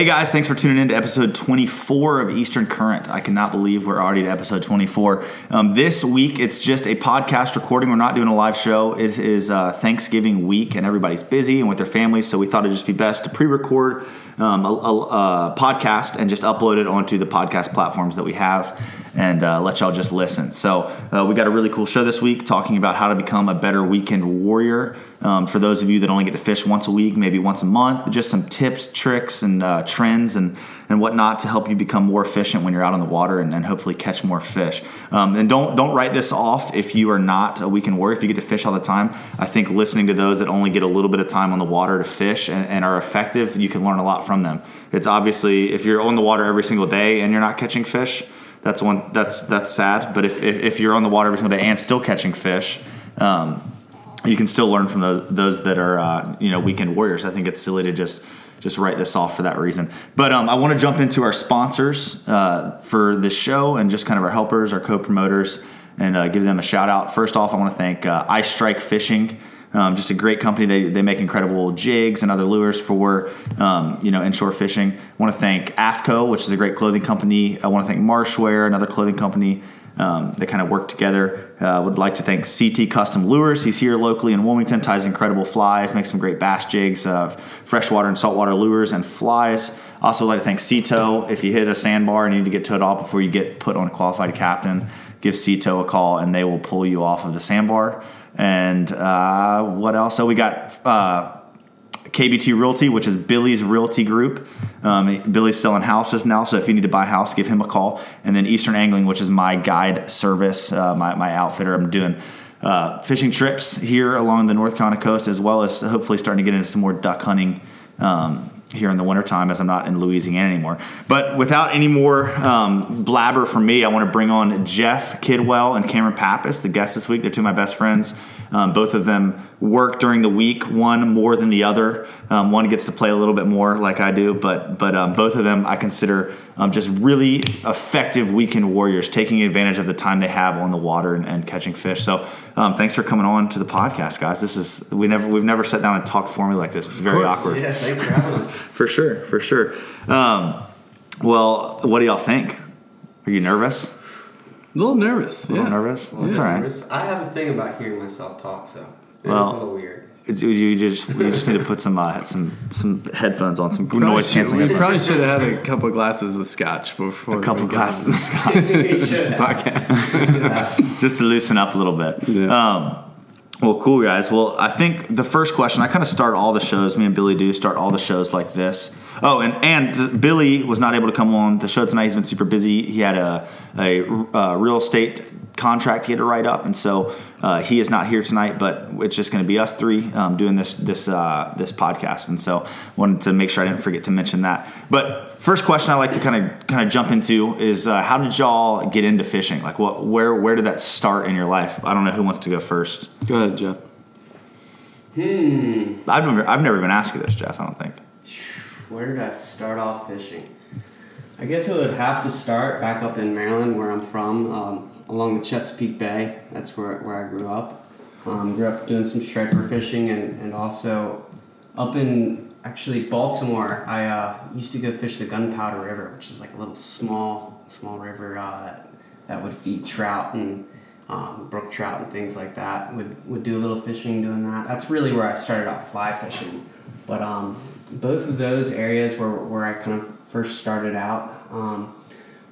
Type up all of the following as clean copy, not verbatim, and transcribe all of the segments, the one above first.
Hey guys, thanks for tuning in to episode 24 of Eastern Current. I cannot believe we're already to episode 24. This week, it's just a podcast recording. We're not doing a live show. It is Thanksgiving week and everybody's busy and with their families, so we thought it'd just be best to pre-record a podcast and just upload it onto the podcast platforms that we have and let y'all just listen. So we got a really cool show this week talking about how to become a better weekend warrior. For those of you that only get to fish once a week, maybe once a month, just some tips, tricks, and trends and whatnot to help you become more efficient when you're out on the water and hopefully catch more fish. And don't write this off if you are not a weekend warrior, if you get to fish all the time. I think listening to those that only get a little bit of time on the water to fish and are effective, you can learn a lot from them. It's obviously, if you're on the water every single day and you're not catching fish, that's sad. But if you're on the water every single day and still catching fish, you can still learn from those that are weekend warriors. I think it's silly to just write this off for that reason. But I want to jump into our sponsors for this show and just kind of our helpers, our co-promoters, and give them a shout out. First off, I want to thank iStrike Fishing. Just a great company. They make incredible jigs and other lures for inshore fishing. I want to thank AFCO, which is a great clothing company. I want to thank Marshwear, another clothing company. They kind of work together. Would like to thank CT Custom Lures. He's here locally in Wilmington. Ties incredible flies. Makes some great bass jigs, freshwater and saltwater lures and flies. Also would like to thank SeaTow. If you hit a sandbar and you need to get towed off before you get put on a qualified captain, give SeaTow a call and they will pull you off of the sandbar. And what else? So we got KBT Realty, which is Billy's realty group. Billy's selling houses now, so if you need to buy a house, give him a call. And then Eastern Angling, which is my guide service, my outfitter. I'm doing fishing trips here along the North Carolina coast, as well as hopefully starting to get into some more duck hunting here in the wintertime, as I'm not in Louisiana anymore. But without any more blabber from me, I want to bring on Jeff Kidwell and Cameron Pappas, the guests this week. They're two of my best friends. Both of them work during the week, one more than the other. One gets to play a little bit more like I do, but both of them I consider just really effective weekend warriors, taking advantage of the time they have on the water and catching fish. So thanks for coming on to the podcast, guys. We've never sat down and talked formally like this. It's very awkward. Yeah, thanks for having us. For sure. Well, what do y'all think? Are you nervous? A little nervous. Well, that's all right. Nervous. I have a thing about hearing myself talk, so it's a little weird. You just need to put some headphones on, some noise canceling. You probably should have had a couple of glasses of scotch before. A couple glasses of scotch. Podcast. Just to loosen up a little bit. Yeah. Well, cool, guys. Well, I think the first question, I kind of start all the shows. Me and Billy do start all the shows like this. Oh, and Billy was not able to come on the show tonight. He's been super busy. He had a real estate contract he had to write up, and so he is not here tonight. But it's just going to be us three doing this podcast, and so wanted to make sure I didn't forget to mention that. But first question I like to kind of jump into is how did y'all get into fishing? Like, where did that start in your life? I don't know who wants to go first. Go ahead, Jeff. I've never been asked you this, Jeff. I don't think. Where did I start off fishing? I guess it would have to start back up in Maryland, where I'm from, along the Chesapeake Bay. That's where I grew up. Grew up doing some striper fishing and also up in actually Baltimore. I used to go fish the Gunpowder River, which is like a little small river that would feed trout and brook trout and things like that. Would do a little fishing doing that. That's really where I started out fly fishing, but both of those areas where I kind of first started out.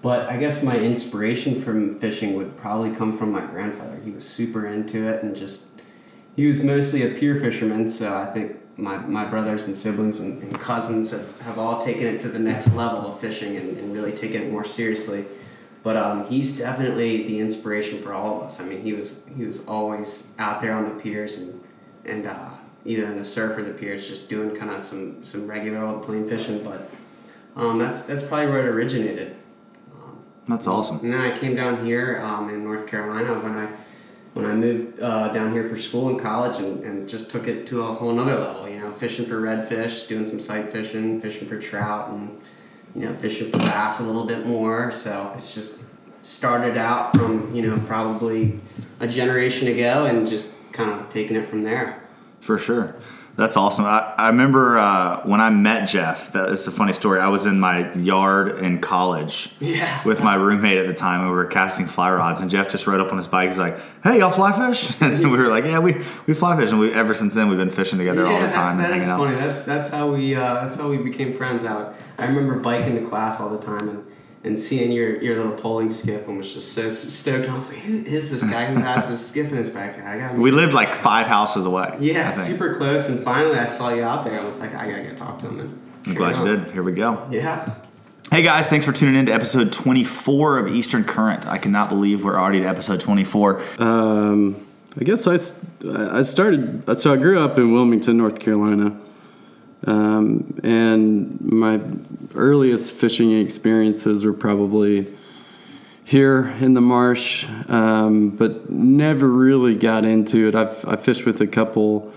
But I guess my inspiration from fishing would probably come from my grandfather. He was super into it and he was mostly a pier fisherman. So I think my brothers and siblings and cousins have all taken it to the next level of fishing and really taken it more seriously. But he's definitely the inspiration for all of us. I mean, he was always out there on the piers and either in the surf or the piers, just doing kind of some regular old plain fishing. But that's probably where it originated. That's awesome. And then I came down here in North Carolina when I moved down here for school and college and just took it to a whole nother level, fishing for redfish, doing some sight fishing, fishing for trout, and, fishing for bass a little bit more. So it's just started out from, probably a generation ago and just kind of taking it from there. For sure. That's awesome. I, I remember when I met Jeff, it's a funny story. I was in my yard in college with my roommate at the time, and we were casting fly rods, and Jeff just rode up on his bike. He's like, hey, y'all fly fish? And we were like, yeah, we fly fish. And ever since then, we've been fishing together all the time. That's funny. That's how we became friends out. I remember biking to class all the time and seeing your little polling skiff, and was just so stoked. And I was like, who is this guy who has this skiff in his backyard? We lived like 5 houses away. Yeah, super close. And finally I saw you out there. I was like, I gotta go talk to him. I'm glad you did. Here we go. Yeah. Hey guys, thanks for tuning in to episode 24 of Eastern Current. I cannot believe we're already to episode 24. I guess I started, so I grew up in Wilmington, North Carolina. And my earliest fishing experiences were probably here in the marsh, but never really got into it. I fished with a couple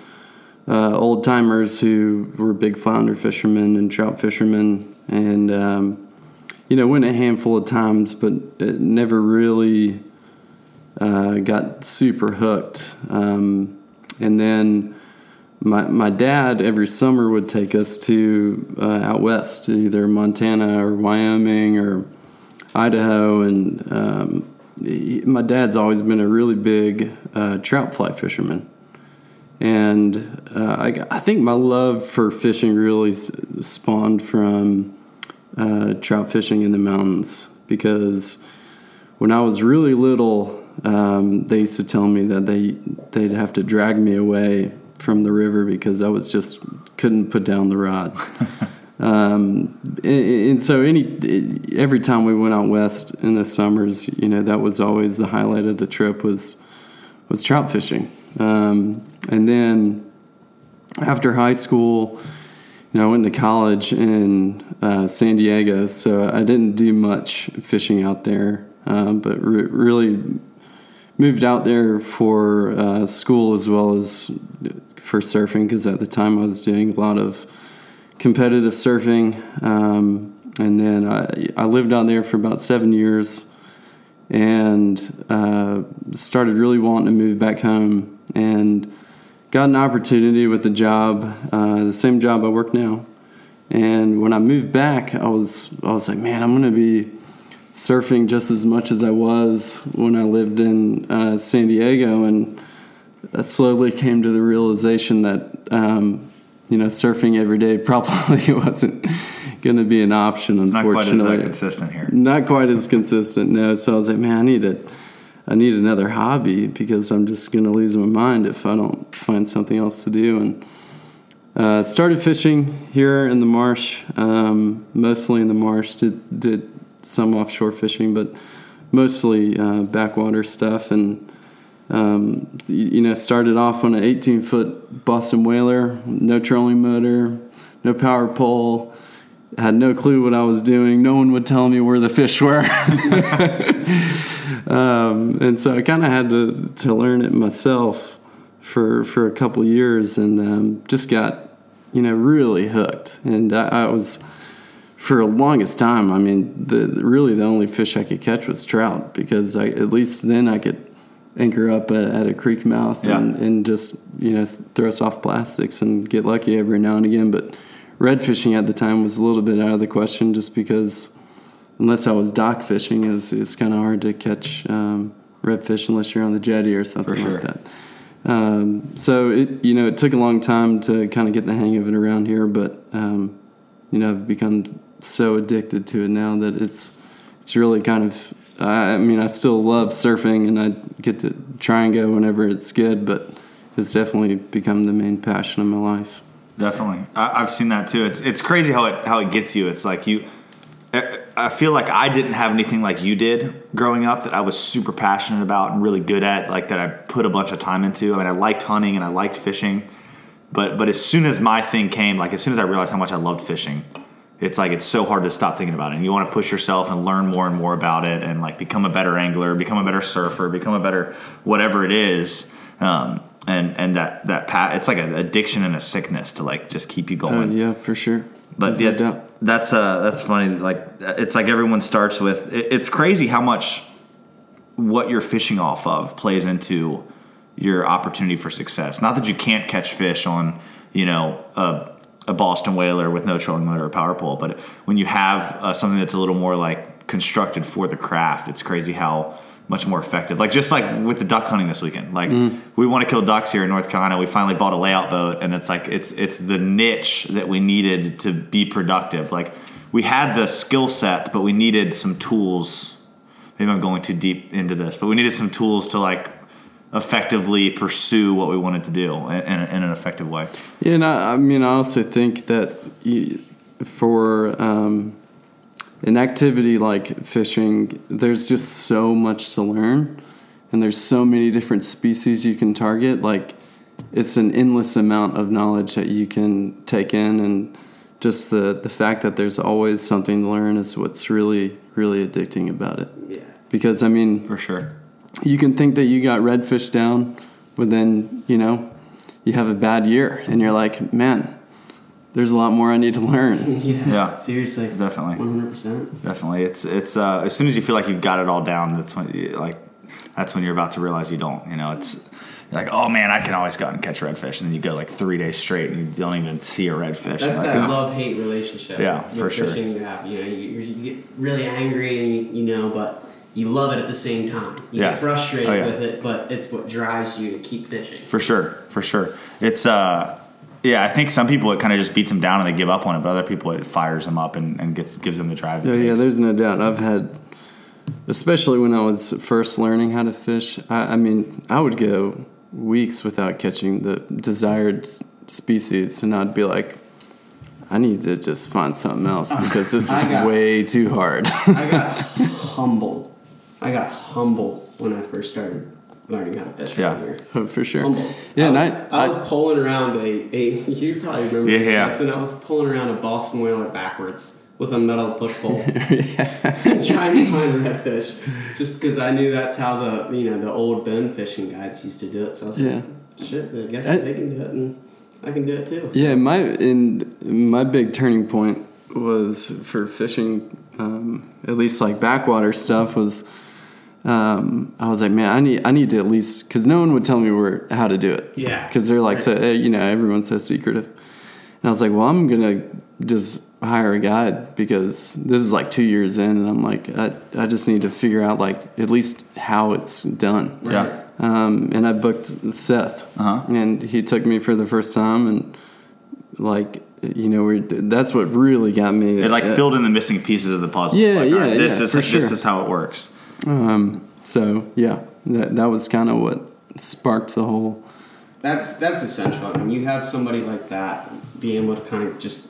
old timers who were big flounder fishermen and trout fishermen, and went a handful of times, but it never really got super hooked. And then my dad every summer would take us to out west, either Montana or Wyoming or Idaho, and my dad's always been a really big trout fly fisherman, and I think my love for fishing really spawned from trout fishing in the mountains, because when I was really little, they used to tell me that they'd have to drag me away from the river because I was just couldn't put down the rod. And so every time we went out west in the summers, that was always the highlight of the trip was trout fishing. And then after high school, I went to college in San Diego, so I didn't do much fishing out there, but really moved out there for school as well as for surfing, because at the time I was doing a lot of competitive surfing, and then I lived out there for about 7 years, and started really wanting to move back home, and got an opportunity with a job, the same job I work now. And when I moved back, I was like, man, I'm gonna be surfing just as much as I was when I lived in San Diego, and I slowly came to the realization that, surfing every day probably wasn't going to be an option, unfortunately. It's not quite as consistent here. Not quite as consistent, no. So I was like, man, I need another hobby, because I'm just going to lose my mind if I don't find something else to do. And started fishing here in the marsh, mostly in the marsh. Did some offshore fishing, but mostly backwater stuff, and started off on an 18-foot Boston Whaler, no trolling motor, no power pole, had no clue what I was doing. No one would tell me where the fish were. And so I kind of had to learn it myself for a couple years, and just got, really hooked. And I was, for the longest time, I mean, the only fish I could catch was trout, because at least then I could anchor up at a creek mouth and just throw soft plastics and get lucky every now and again. But red fishing at the time was a little bit out of the question, just because unless I was dock fishing, it's kind of hard to catch redfish unless you're on the jetty or something like that. So it took a long time to kind of get the hang of it around here, but I've become so addicted to it now that it's really kind of, I mean, I still love surfing, and I get to try and go whenever it's good, but it's definitely become the main passion of my life. Definitely. I've seen that too. It's crazy how it gets you. It's like I feel like I didn't have anything like you did growing up that I was super passionate about and really good at, like that I put a bunch of time into. I mean, I liked hunting and I liked fishing, but as soon as my thing came, like as soon as I realized how much I loved fishing, it's like it's so hard to stop thinking about it, and you want to push yourself and learn more and more about it, and like become a better angler, become a better surfer, become a better whatever it is, and that it's like an addiction and a sickness to like just keep you going. Yeah, for sure. But there's no doubt. That's funny. Like it's like everyone starts with. It's crazy how much what you're fishing off of plays into your opportunity for success. Not that you can't catch fish on a Boston Whaler with no trolling motor or power pole. But when you have something that's a little more like constructed for the craft, it's crazy how much more effective. Like just like with the duck hunting this weekend, like we want to kill ducks here in North Carolina. We finally bought a layout boat, and it's like it's the niche that we needed to be productive. Like we had the skill set, but we needed some tools. Maybe I'm going too deep into this, but we needed some tools to like effectively pursue what we wanted to do in an effective way. Yeah, and I mean, I also think that for an activity like fishing, there's just so much to learn, and there's so many different species you can target. Like, it's an endless amount of knowledge that you can take in, and just the fact that there's always something to learn is what's really, really addicting about it. Yeah. Because, I mean... For sure. You can think that you got redfish down, but then, you know, you have a bad year and you're like, man, there's a lot more I need to learn. Yeah. Seriously. Definitely. 100%. Definitely. It's as soon as you feel like you've got it all down, that's when you're about to realize you don't, you know, it's like, oh man, I can always go out and catch a redfish. And then you go like 3 days straight and you don't even see a redfish. That's that like, love-hate relationship. Yeah, with for fishing sure. You have, you know, you get really angry and you know, but you love it at the same time. You get frustrated with it, but it's what drives you to keep fishing. For sure, for sure. It's, I think some people it kind of just beats them down and they give up on it, but other people it fires them up and gives them the drive. Yeah, there's no doubt. I've had, especially when I was first learning how to fish, I would go weeks without catching the desired species, and I'd be like, I need to just find something else because this is way too hard. I got humbled when I first started learning how to fish around here. Oh, for sure. Humbled. Yeah, I was pulling around a you probably remember this, Johnson. I was pulling around a Boston Whaler backwards with a metal push pole, trying to find redfish, just because I knew that's how the old Ben fishing guides used to do it. So I was like, shit, I guess they can do it, and I can do it too. So. Yeah, my big turning point was for fishing. At least like backwater stuff was, I was like, man, I need to at least, cause no one would tell me how to do it. Yeah. Cause they're like, everyone's so secretive. And I was like, well, I'm going to just hire a guide because this is like 2 years in and I'm like, I just need to figure out like at least how it's done. Right. Yeah. And I booked Seth and he took me for the first time and like, you know, that's what really got me. It filled in the missing pieces of the puzzle. Yeah, like, right, this is how it works. That was kind of what sparked the whole. That's essential. I mean, you have somebody like that being able to kind of just,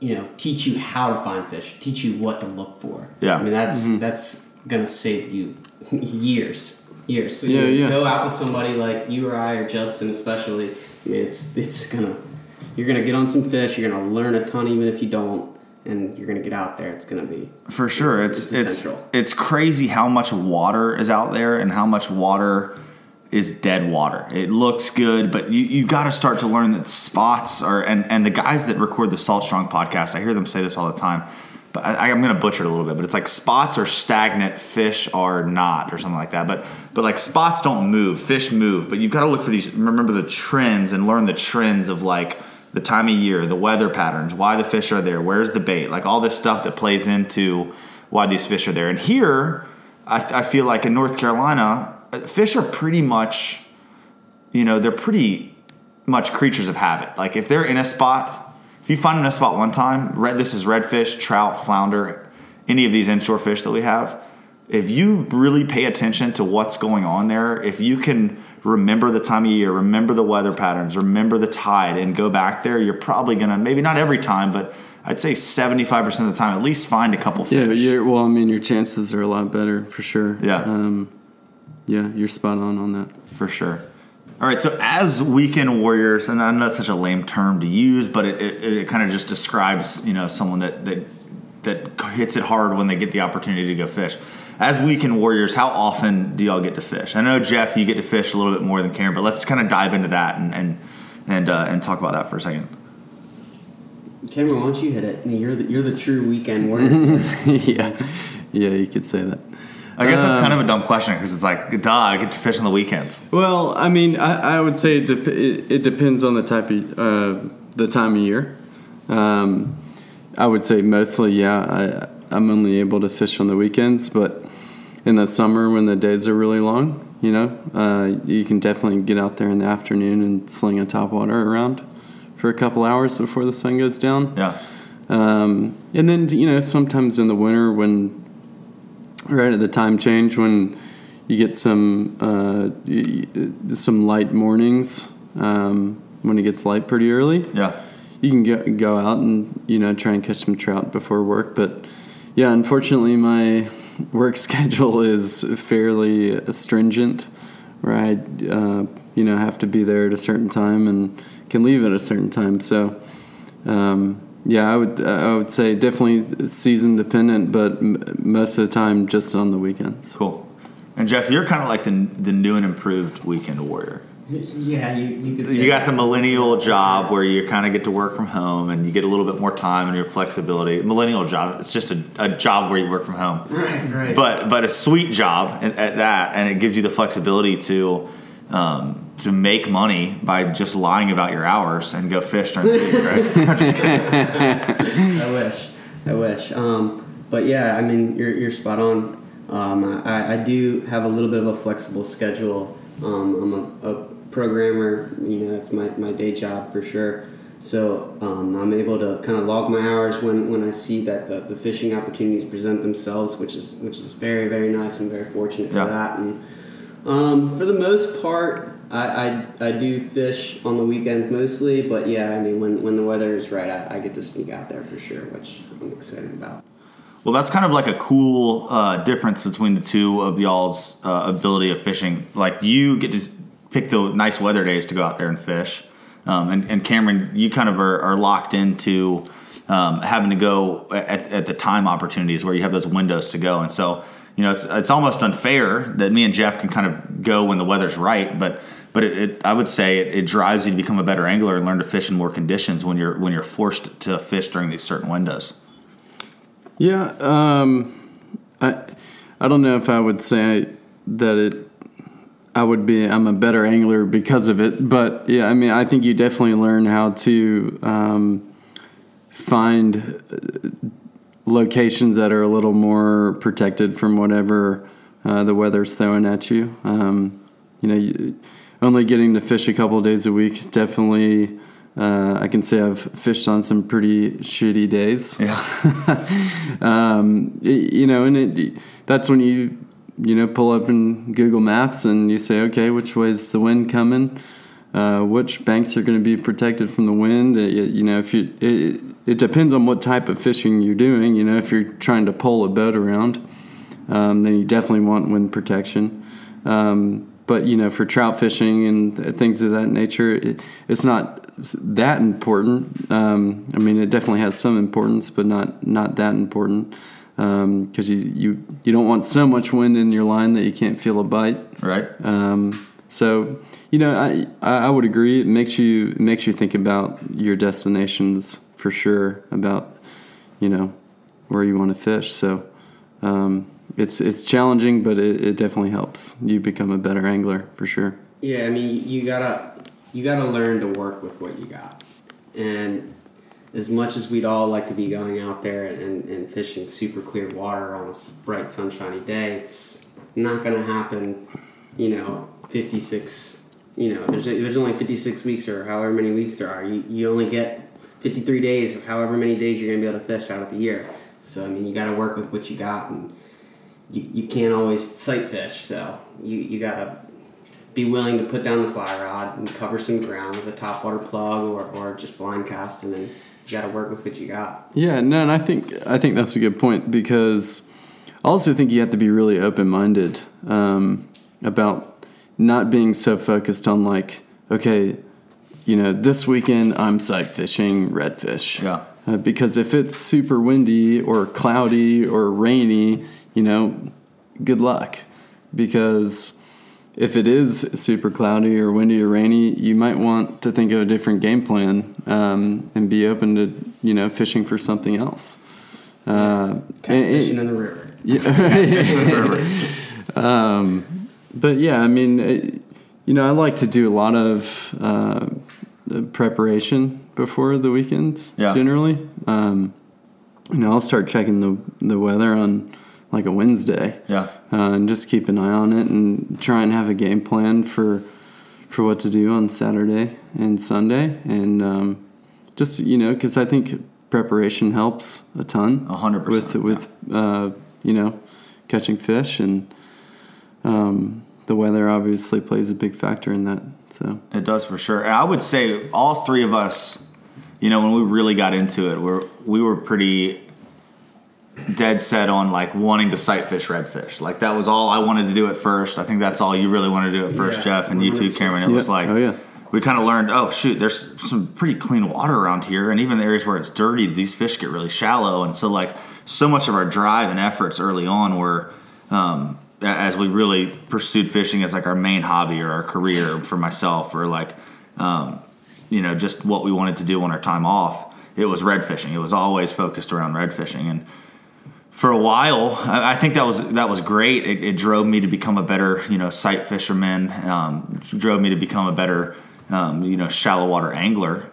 you know, teach you how to find fish, teach you what to look for. Yeah, I mean that's gonna save you years. So you go out with somebody like you or I or Judson, especially. I mean, it's gonna. You're going to get on some fish. You're going to learn a ton, even if you don't, and you're going to get out there. It's going to be for sure. It's essential. It's crazy how much water is out there and how much water is dead water. It looks good, but you got to start to learn that spots are. And the guys that record the Salt Strong podcast, I hear them say this all the time. But I'm going to butcher it a little bit, but it's like spots are stagnant, fish are not, or something like that. But like spots don't move, fish move. But you've got to look for these. Remember the trends and learn the trends of like. The time of year, the weather patterns, why the fish are there, where's the bait, like all this stuff that plays into why these fish are there. And here, I feel like in North Carolina, fish are pretty much, you know, they're pretty much creatures of habit. Like if they're in a spot, if you find them in a spot one time, this is redfish, trout, flounder, any of these inshore fish that we have. If you really pay attention to what's going on there, if you can remember the time of year, remember the weather patterns, remember the tide, and go back there, you're probably going to, maybe not every time, but I'd say 75% of the time, at least find a couple fish. Yeah, well, I mean, your chances are a lot better for sure. Yeah. You're spot on that. For sure. All right, so as weekend warriors, and I know that's such a lame term to use, but it kind of just describes, you know, someone that hits it hard when they get the opportunity to go fish. As weekend warriors, how often do y'all get to fish? I know, Jeff, you get to fish a little bit more than Cameron, but let's kind of dive into that and talk about that for a second. Cameron, why don't you hit it? You're the true weekend warrior. Yeah, you could say that. I guess that's kind of a dumb question because it's like, duh, I get to fish on the weekends. Well, I mean, I would say it depends on the time of year. I would say mostly, yeah, I'm only able to fish on the weekends, but in the summer when the days are really long, you know, you can definitely get out there in the afternoon and sling a topwater around for a couple hours before the sun goes down. Yeah. And then, you know, sometimes in the winter when, right at the time change, when you get some light mornings, when it gets light pretty early. Yeah. You can go out and, you know, try and catch some trout before work. But, yeah, unfortunately my work schedule is fairly stringent where I, you know, have to be there at a certain time and can leave at a certain time. So, yeah, I would say definitely season dependent, but most of the time just on the weekends. Cool. And, Jeff, you're kind of like the new and improved weekend warrior. Yeah, you could say you got the millennial job where you kind of get to work from home and you get a little bit more time and your flexibility. Millennial job, it's just a job where you work from home. Right. But a sweet job at that, and it gives you the flexibility to make money by just lying about your hours and go fish during the week, right? I'm just kidding. I wish. But yeah, I mean, you're spot on. I do have a little bit of a flexible schedule. I'm a programmer, you know, it's my day job for sure. So I'm able to kind of log my hours when I see that the fishing opportunities present themselves, which is very, very nice and very fortunate for that. And for the most part, I do fish on the weekends mostly, but yeah, I mean, when the weather is right, I get to sneak out there for sure, which I'm excited about. Well, that's kind of like a cool difference between the two of y'all's ability of fishing. Like, you get to pick the nice weather days to go out there and fish. And Cameron, you kind of are locked into having to go at the time opportunities where you have those windows to go. And so, you know, it's almost unfair that me and Jeff can kind of go when the weather's right. But I would say it drives you to become a better angler and learn to fish in more conditions when you're forced to fish during these certain windows. Yeah, I don't know if I would say that I'm a better angler because of it, but yeah, I mean, I think you definitely learn how to find locations that are a little more protected from whatever the weather's throwing at you. You know, only getting to fish a couple of days a week definitely. I can say I've fished on some pretty shitty days. Yeah. You know, and that's when you know, pull up in Google Maps and you say, okay, which way's the wind coming? Which banks are going to be protected from the wind? You know, if you, it depends on what type of fishing you're doing. You know, if you're trying to pole a boat around, then you definitely want wind protection. But, you know, for trout fishing and things of that nature, it's not that important. I mean, it definitely has some importance, but not that important, because you don't want so much wind in your line that you can't feel a bite. Right. So, you know, I would agree. It makes you think about your destinations for sure, about, you know, where you want to fish. So it's challenging, but it definitely helps you become a better angler for sure. Yeah, I mean, you gotta learn to work with what you got. And as much as we'd all like to be going out there and fishing super clear water on a bright sunshiny day, it's not going to happen, you know, 56, you know, there's only 56 weeks or however many weeks there are. You only get 53 days or however many days you're going to be able to fish out of the year. So, I mean, you got to work with what you got, and you can't always sight fish. So you got to be willing to put down the fly rod and cover some ground with a topwater plug or just blind casting, and you got to work with what you got. Yeah, no, and I think that's a good point, because I also think you have to be really open-minded about not being so focused on, like, okay, you know, this weekend I'm sight fishing redfish. Yeah. Because if it's super windy or cloudy or rainy, you know, good luck, because if it is super cloudy or windy or rainy, you might want to think of a different game plan, and be open to, you know, fishing for something else. Fishing in the river. Yeah. But yeah, I mean, you know, I like to do a lot of the preparation before the weekends, generally. And I'll start checking the weather on like a Wednesday. And just keep an eye on it and try and have a game plan for what to do on Saturday and Sunday. And just, you know, because I think preparation helps a ton. 100%. With catching fish, and the weather obviously plays a big factor in that. So it does for sure. And I would say all three of us, you know, when we really got into it, we were pretty dead set on like wanting to sight fish redfish. Like that was all I wanted to do at first. I think that's all you really wanted to do at first, Jeff, and you too, Cameron. It was like, we kind of learned, there's some pretty clean water around here, and even the areas where it's dirty, these fish get really shallow. And so like so much of our drive and efforts early on were, as we really pursued fishing as like our main hobby or our career for myself, or like, just what we wanted to do on our time off, it was red fishing. It was always focused around red fishing. And for a while, I think that was great. It drove me to become a better, sight fisherman, drove me to become a better, shallow water angler.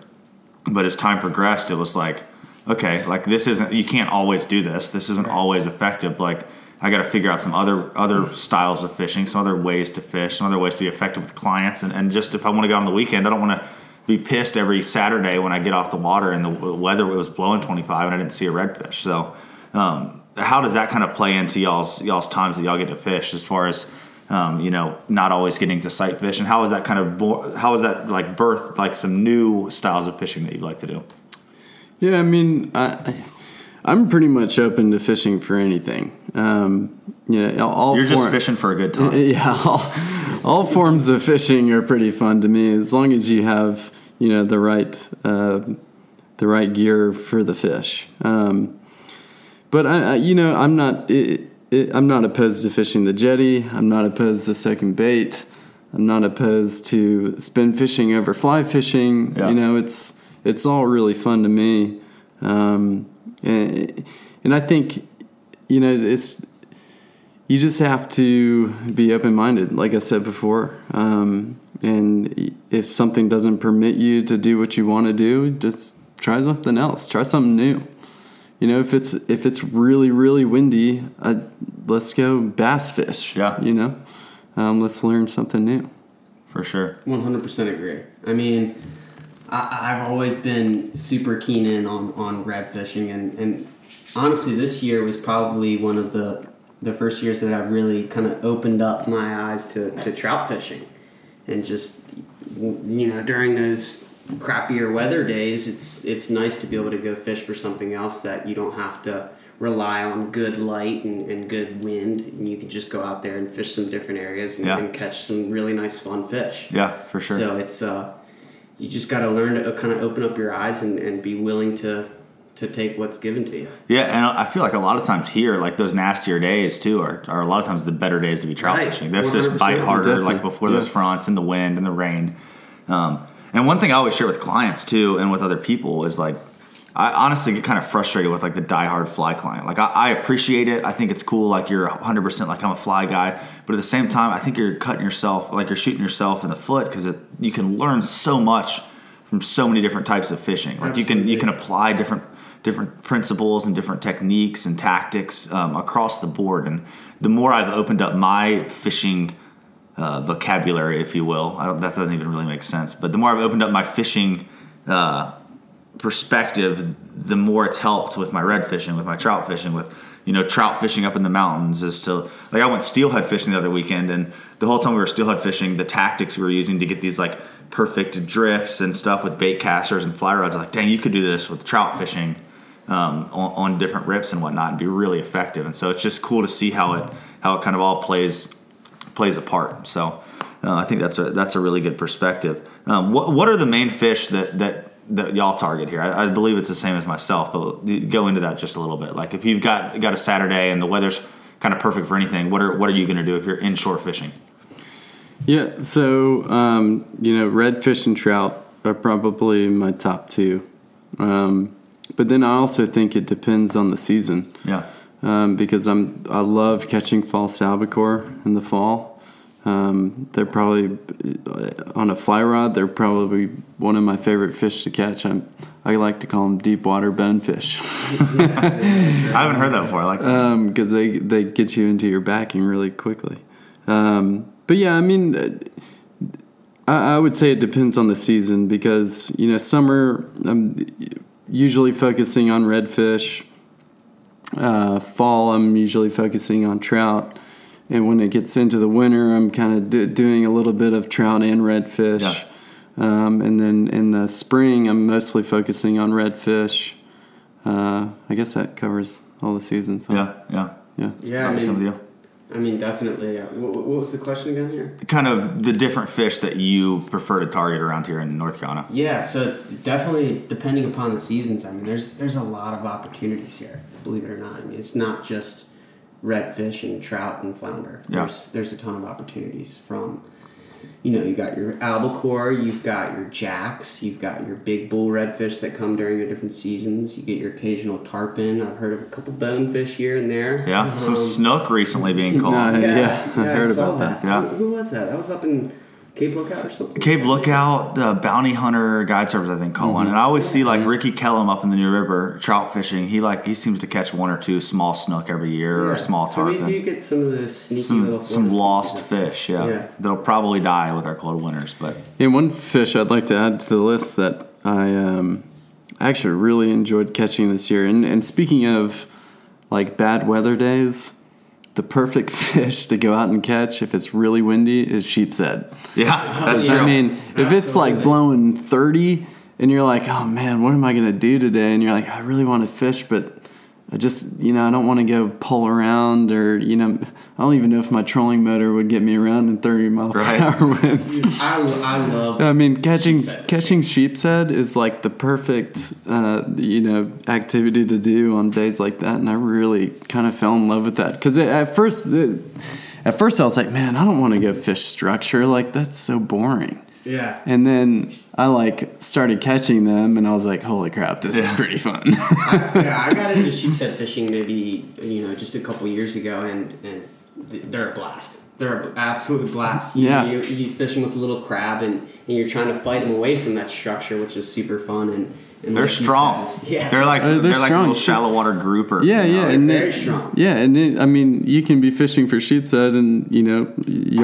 But as time progressed, it was like, okay, like this isn't, you can't always do this. This isn't always effective. Like, I got to figure out some other styles of fishing, some other ways to fish, some other ways to be effective with clients. And just if I want to go on the weekend, I don't want to be pissed every Saturday when I get off the water and the weather was blowing 25 and I didn't see a redfish. So how does that kind of play into y'all's times that y'all get to fish, as far as, not always getting to sight fish? And how is that like birthed like some new styles of fishing that you'd like to do? Yeah, I mean, I'm pretty much open to fishing for anything. You're just fishing for a good time. Yeah, all forms of fishing are pretty fun to me, as long as you have the right gear for the fish. But I'm not opposed to fishing the jetty. I'm not opposed to second bait. I'm not opposed to spin fishing over fly fishing. Yeah. It's all really fun to me. And I think, you just have to be open-minded, like I said before. And if something doesn't permit you to do what you want to do, just try something else. Try something new. If it's really, really windy, let's go bass fish. Yeah. Let's learn something new. For sure. 100% agree. I mean, I've always been super keen in on red fishing, and honestly, this year was probably one of the first years that I've really kind of opened up my eyes to trout fishing. And just, during those crappier weather days, it's nice to be able to go fish for something else that you don't have to rely on good light and good wind, and you can just go out there and fish some different areas and catch some really nice fun fish. Yeah, for sure. So it's... you just got to learn to kind of open up your eyes and be willing to take what's given to you. Yeah, and I feel like a lot of times here, like those nastier days too, are a lot of times the better days to be trout fishing. That's just bite harder, like before those fronts and the wind and the rain. And one thing I always share with clients too and with other people is like, I honestly get kind of frustrated with like the diehard fly client. Like I appreciate it. I think it's cool. Like you're 100% like I'm a fly guy. But at the same time, I think you're cutting yourself, like you're shooting yourself in the foot, because you can learn so much from so many different types of fishing. Like you can apply different principles and different techniques and tactics across the board. And the more I've opened up my fishing vocabulary, if you will, that doesn't even really make sense. But the more I've opened up my fishing perspective, the more it's helped with my red fishing, with my trout fishing, with trout fishing up in the mountains. Is to like I went steelhead fishing the other weekend, and the whole time we were steelhead fishing, the tactics we were using to get these like perfect drifts and stuff with bait casters and fly rods, like dang, you could do this with trout fishing on different rips and whatnot and be really effective. And so it's just cool to see how it kind of all plays a part. So I think that's a really good perspective. What are the main fish that y'all target here? I believe it's the same as myself, but go into that just a little bit. Like if you've got a Saturday and the weather's kind of perfect for anything, what are you going to do if you're inshore fishing? Yeah, so redfish and trout are probably my top two. But then I also think it depends on the season. Yeah. Because I love catching fall albacore in the fall. They're probably, on a fly rod, they're probably one of my favorite fish to catch. I like to call them deep water bone fish. I haven't heard that before. I like that. Because they get you into your backing really quickly. But yeah, I mean, I would say it depends on the season because, you know, summer I'm usually focusing on redfish. Fall I'm usually focusing on trout. And when it gets into the winter, I'm kind of doing a little bit of trout and redfish. Yeah. And then in the spring, I'm mostly focusing on redfish. I guess that covers all the seasons. So. Yeah. I mean, definitely. Yeah. What was the question again here? Kind of the different fish that you prefer to target around here in North Carolina. Yeah, so it's definitely depending upon the seasons. I mean, there's a lot of opportunities here, believe it or not. I mean, it's not just redfish and trout and flounder. Yeah. There's a ton of opportunities from, you know, you got your albacore, you've got your jacks, you've got your big bull redfish that come during your different seasons. You get your occasional tarpon. I've heard of a couple bonefish here and there. Yeah, some snook recently being caught. I heard about that. Yeah. Who was that? That was up in Cape Lookout or something? Cape Lookout, Bounty Hunter Guide Service, I think, called one. And I always see, like, Ricky Kellum up in the New River trout fishing. He seems to catch one or two small snook every year or small tarpon. So we do get some of the sneaky little some lost fish, yeah. They'll probably die with our cold winters. But and one fish I'd like to add to the list that I actually really enjoyed catching this year. And speaking of, like, bad weather days, the perfect fish to go out and catch if it's really windy is sheep's head. Yeah, that's true. I mean, if it's like blowing 30 and you're like, oh man, what am I going to do today? And you're like, I really want to fish, but I just, you know, I don't want to go pull around or, you know, I don't even know if my trolling motor would get me around in 30 mile per hour winds. I love it. I mean, catching sheep's head is like the perfect, you know, activity to do on days like that. And I really kind of fell in love with that because at first I was like, man, I don't want to go fish structure. Like, that's so boring. Yeah. And then I, like, started catching them, and I was like, holy crap, this is pretty fun. I got into sheep's head fishing maybe, you know, just a couple years ago, and they're a blast. They're an absolute blast. You're fishing with a little crab, and you're trying to fight them away from that structure, which is super fun. And they're like strong. They're like a little shallow water grouper. They're very strong. Yeah, and I mean, you can be fishing for sheep's head, and you know, you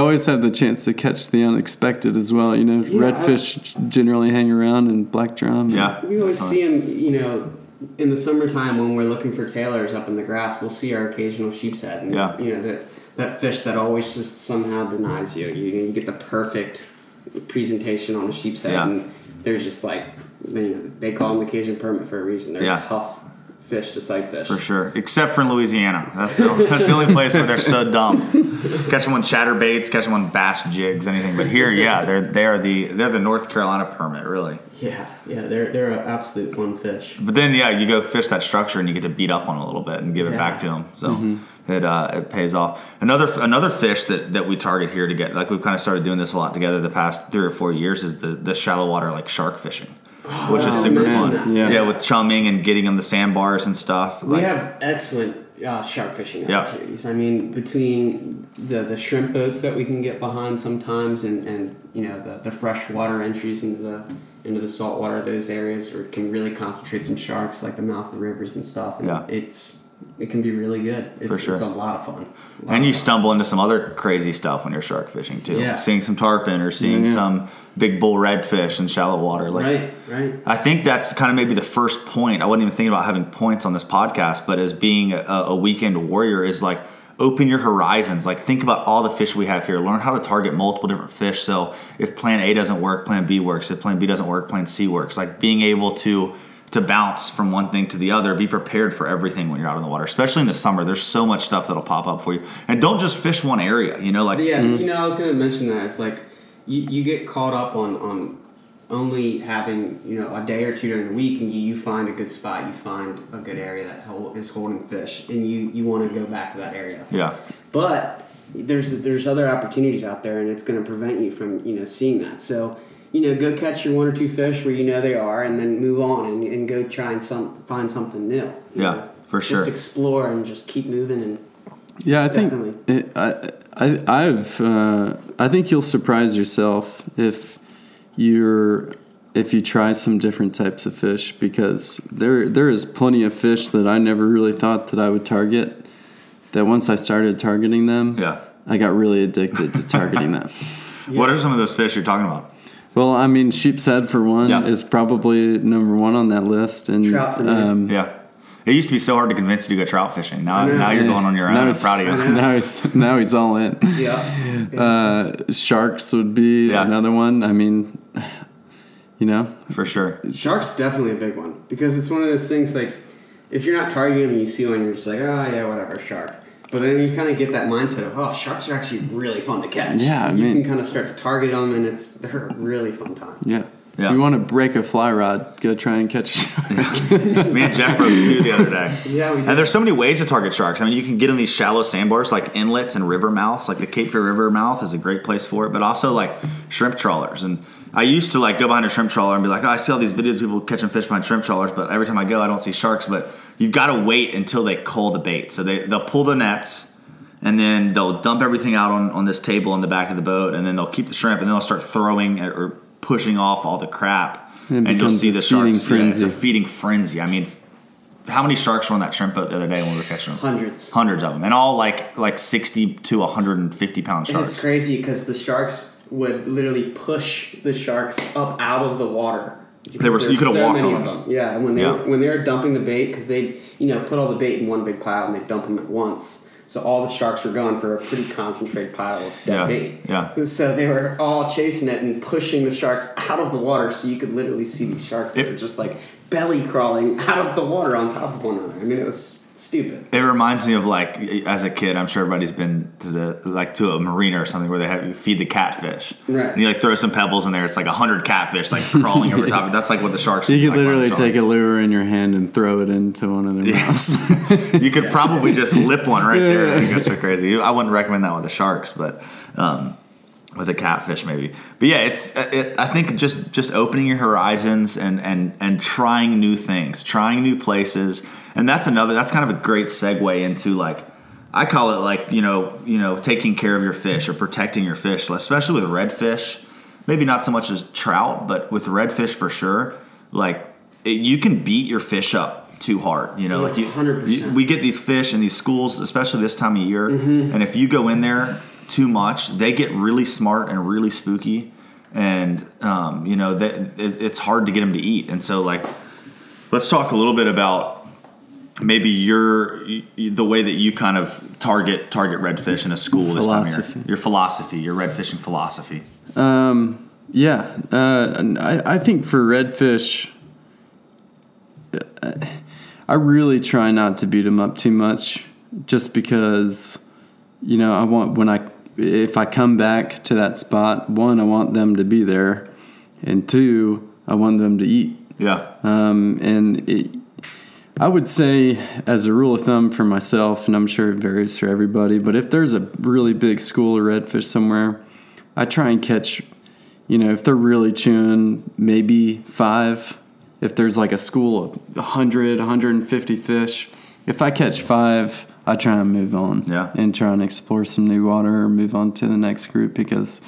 always have the chance to catch the unexpected as well. You know, redfish generally hang around and black drum. Yeah, we always see them. You know, in the summertime when we're looking for tailors up in the grass, we'll see our occasional sheep's head. And, you know, that fish that always just somehow denies you. You get the perfect presentation on a sheep's head, and there's just like. They call them the Cajun permit for a reason. They're tough fish to sight fish. For sure. Except for in Louisiana. That's the only place where they're so dumb. Catch them on chatterbaits, catch them on bass jigs, anything. But here, they're the North Carolina permit, really. Yeah, they're an absolute fun fish. But then, you go fish that structure and you get to beat up on it a little bit and give it back to them. So it pays off. Another fish that we target here to get, like we've kind of started doing this a lot together the past 3 or 4 years, is the shallow water, like, shark fishing. Which is super fun. Yeah, with chumming and getting on the sandbars and stuff. We have excellent shark fishing opportunities. I mean, between the shrimp boats that we can get behind sometimes and you know, the fresh water entries into the salt water, those areas where it can really concentrate some sharks, like the mouth of the rivers and stuff. And it can be really good. It's a lot of fun. And you stumble into some other crazy stuff when you're shark fishing too. Yeah. Seeing some tarpon or seeing some big bull redfish in shallow water. Like, right. I think that's kind of maybe the first point. I wasn't even thinking about having points on this podcast, but as being a weekend warrior is like, open your horizons. Like, think about all the fish we have here. Learn how to target multiple different fish. So if plan A doesn't work, plan B works. If plan B doesn't work, plan C works. Like, being able to bounce from one thing to the other. Be prepared for everything when you're out on the water, especially in the summer. There's so much stuff that'll pop up for you. And don't just fish one area, you know? You know, I was going to mention that. It's like you get caught up on only having, you know, a day or two during the week, and you find a good spot. You find a good area that is holding fish, and you want to go back to that area. Yeah. But there's other opportunities out there, and it's going to prevent you from, you know, seeing that. So, you know, go catch your one or two fish where you know they are, and then move on and go try and find something new. Yeah, know? For sure. Just explore and just keep moving. And I think I think you'll surprise yourself if you try some different types of fish, because there is plenty of fish that I never really thought that I would target, that once I started targeting them, I got really addicted to targeting them. Yeah. What are some of those fish you're talking about? Well, I mean, sheep's head, for one, is probably number one on that list. And trout for me. It used to be so hard to convince you to go trout fishing. Now you're going on your own. I'm proud of you. Now he's all in. Yeah. Sharks would be another one. I mean, you know. For sure. Shark's definitely a big one, because it's one of those things, like, if you're not targeting them and you see one, you're just like, oh, yeah, whatever, shark. But then you kind of get that mindset of, oh, sharks are actually really fun to catch. Yeah, you can kind of start to target them, and they're a really fun time. Yeah. Yeah. If you want to break a fly rod, go try and catch a shark. Me and Jeff broke two the other day. Yeah, we did. And there's so many ways to target sharks. I mean, you can get in these shallow sandbars, like inlets and river mouths. Like the Cape Fear River mouth is a great place for it, but also like shrimp trawlers. And I used to like go behind a shrimp trawler and be like, oh, I see all these videos of people catching fish behind shrimp trawlers, but every time I go, I don't see sharks. But you've got to wait until they cull the bait. So they'll pull the nets, and then they'll dump everything out on this table in the back of the boat, and then they'll keep the shrimp, and then they'll start throwing or pushing off all the crap, and you'll see the sharks. Yeah, it's a feeding frenzy. I mean, how many sharks were on that shrimp boat the other day when we were catching them? Hundreds of them, and all like 60 to 150 pound sharks. And it's crazy because the sharks would literally push the sharks up out of the water. There were you could have so walked on them. Yeah, and when they were dumping the bait, because they put all the bait in one big pile and they dump them at once, so all the sharks were going for a pretty concentrated pile of dead bait. Yeah. And so they were all chasing it and pushing the sharks out of the water, so you could literally see these sharks that were just like belly crawling out of the water on top of one another. I mean, it was stupid. It reminds me of, like, as a kid, I'm sure everybody's been to a marina or something where they have you feed the catfish, right? And you like throw some pebbles in there. It's like 100 catfish like crawling over top. That's like what the sharks. You could literally take a lure in your hand and throw it into one of their mouths. You could probably just lip one right there. I think that's so crazy. I wouldn't recommend that with the sharks, but with a catfish maybe. But yeah, I think just opening your horizons and trying new things, trying new places. And that's kind of a great segue into, like, I call it, like, taking care of your fish or protecting your fish, especially with redfish. Maybe not so much as trout, but with redfish for sure. Like, you can beat your fish up too hard. Like 100%. We get these fish in these schools, especially this time of year. Mm-hmm. And if you go in there too much, they get really smart and really spooky. And, it's hard to get them to eat. And so, like, let's talk a little bit about maybe the way that you kind of target redfish in a school this time of year. Your philosophy, your redfishing philosophy. I think for redfish, I really try not to beat them up too much, just because, I want, if I come back to that spot, one, I want them to be there, and two, I want them to eat. Yeah. I would say, as a rule of thumb for myself, and I'm sure it varies for everybody, but if there's a really big school of redfish somewhere, I try and catch, if they're really chewing, maybe 5. If there's like a school of 100, 150 fish, if I catch 5, I try and move on and try and explore some new water or move on to the next group, because,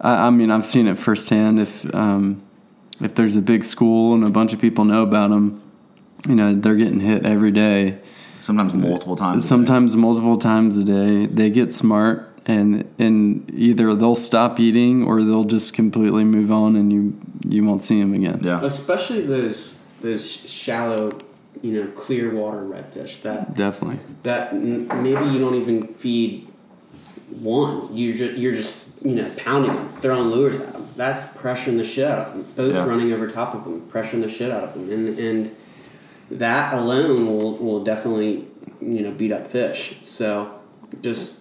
I've seen it firsthand. If there's a big school and a bunch of people know about them, they're getting hit every day. Sometimes multiple times a day. They get smart, and either they'll stop eating or they'll just completely move on, and you won't see them again. Yeah. Especially those shallow, clear water redfish. That maybe you don't even feed one. You're just pounding them, throwing lures at them. That's pressuring the shit out of them. Boats running over top of them, pressuring the shit out of them, and that alone will definitely, beat up fish. So just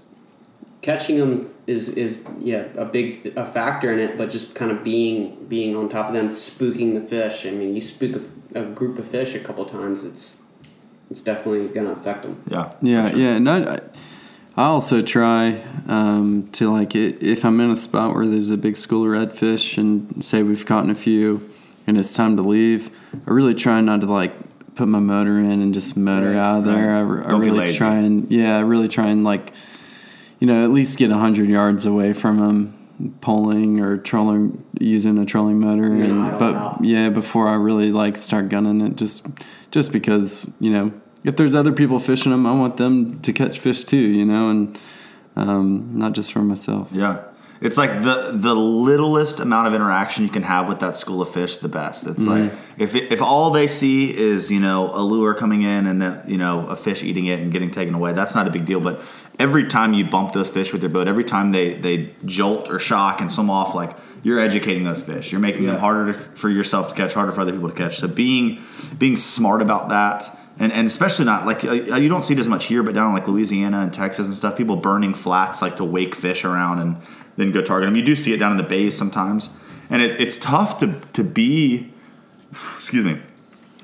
catching them is a big factor in it, but just kind of being on top of them, spooking the fish. I mean, you spook a group of fish a couple times, it's definitely going to affect them. Yeah. Yeah, sure. Yeah. And I also try to, like, if I'm in a spot where there's a big school of redfish and say we've gotten a few and it's time to leave, I really try not to, like, put my motor in and just motor out of there. I really try and like, you know, at least get 100 yards away from them, poling or trolling, using a trolling motor. Yeah, and, before I really like start gunning it, just because, you know, if there's other people fishing them, I want them to catch fish too, you know, and not just for myself. Yeah. It's like the littlest amount of interaction you can have with that school of fish, the best. It's like if all they see is, you know, a lure coming in and then, you know, a fish eating it and getting taken away, that's not a big deal. But every time you bump those fish with your boat, every time they jolt or shock and swim off, like, you're educating those fish. You're making them harder for yourself to catch, harder for other people to catch. So being smart about that. And especially not, like, you don't see it as much here, but down in, like, Louisiana and Texas and stuff, people burning flats, like, to wake fish around and then go target them. You do see it down in the bays sometimes. And it's tough to be,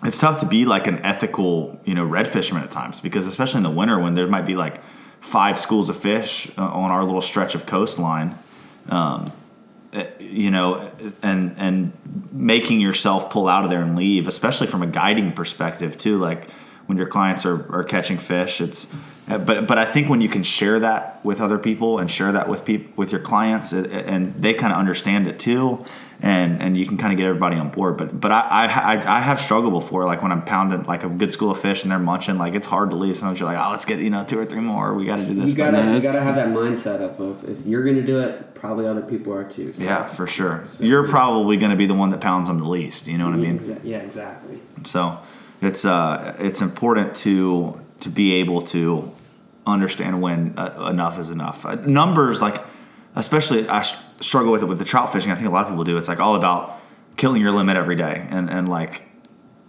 it's tough to be, like, an ethical, you know, red fisherman at times, because especially in the winter when there might be, like, 5 schools of fish on our little stretch of coastline, you know, and making yourself pull out of there and leave, especially from a guiding perspective too, like, when your clients are catching fish, but I think when you can share that with other people and share that with your clients, and they kind of understand it too, and you can kind of get everybody on board. But I have struggled before, like, when I'm pounding, like, a good school of fish and they're munching, like, it's hard to leave. Sometimes you're like, oh, let's get, you know, 2 or 3 more. We got to do this. You gotta have that mindset of if you're gonna do it, probably other people are too. So. Yeah, for sure. So, you're probably gonna be the one that pounds them the least. You know what I mean? Yeah, exactly. So. It's important to be able to understand when enough is enough. Numbers, like, especially I struggle with it with the trout fishing. I think a lot of people do. It's like all about killing your limit every day and like,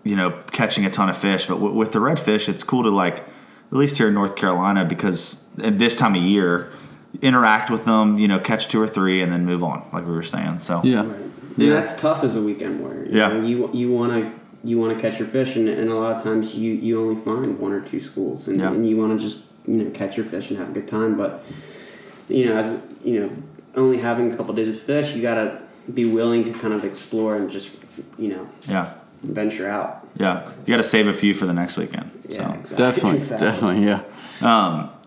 you know, catching a ton of fish. But with the redfish, it's cool to, like, at least here in North Carolina, because at this time of year, interact with them, you know, catch 2 or 3 and then move on, like we were saying. So yeah, right. Yeah, that's tough as a weekend warrior. You know, you want to. You want to catch your fish, and a lot of times you only find 1 or 2 schools, and you want to just, you know, catch your fish and have a good time. But, you know, as you know, only having a couple of days of fish, you gotta be willing to kind of explore and just, you know, venture out. Yeah, you gotta save a few for the next weekend. Yeah, so. Definitely, yeah.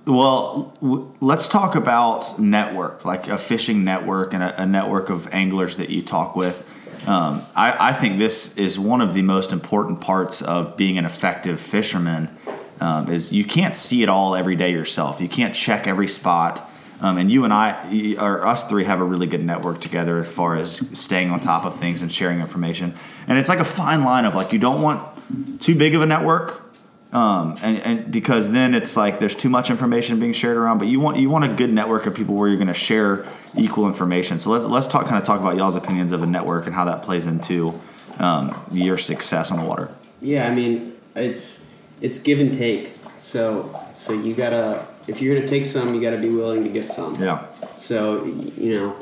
Well, let's talk about network, like a fishing network and a network of anglers that you talk with. I think this is one of the most important parts of being an effective fisherman, is you can't see it all every day yourself. You can't check every spot. And you and I, or us three, have a really good network together as far as staying on top of things and sharing information. And it's like a fine line of, like, you don't want too big of a network. And because then it's like there's too much information being shared around, but you want a good network of people where you're going to share equal information. So let's talk about y'all's opinions of a network and how that plays into your success on the water. Yeah, I mean, it's give and take. So you gotta, if you're going to take some, you gotta be willing to give some. Yeah. So, you know,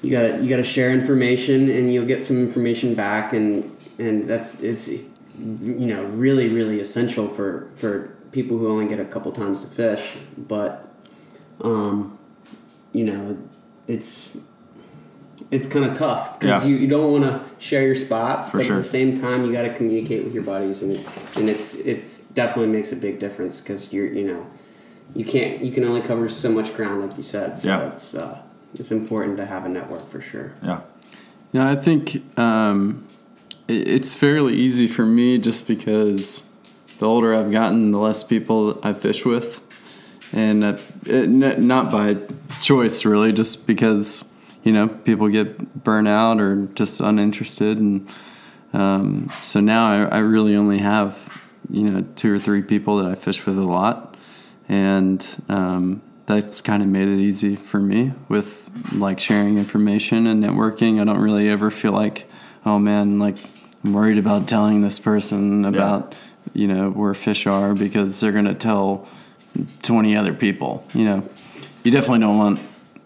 you gotta share information, and you'll get some information back, and it's you know, really, really essential for people who only get a couple times to fish. But, you know, it's kind of tough, because you don't want to share your spots, but at the same time, you got to communicate with your buddies, and it's definitely makes a big difference, because you can only cover so much ground, like you said. So it's important to have a network for sure. Yeah. Yeah, I think, it's fairly easy for me, just because the older I've gotten, the less people I fish with, and not by choice really, just because, you know, people get burnt out or just uninterested, and so now I really only have, you know, 2 or 3 people that I fish with a lot, and that's kind of made it easy for me with, like, sharing information and networking. I don't really ever feel like, oh man, like, I'm worried about telling this person about, you know, where fish are, because they're going to tell 20 other people. You know, you definitely don't want,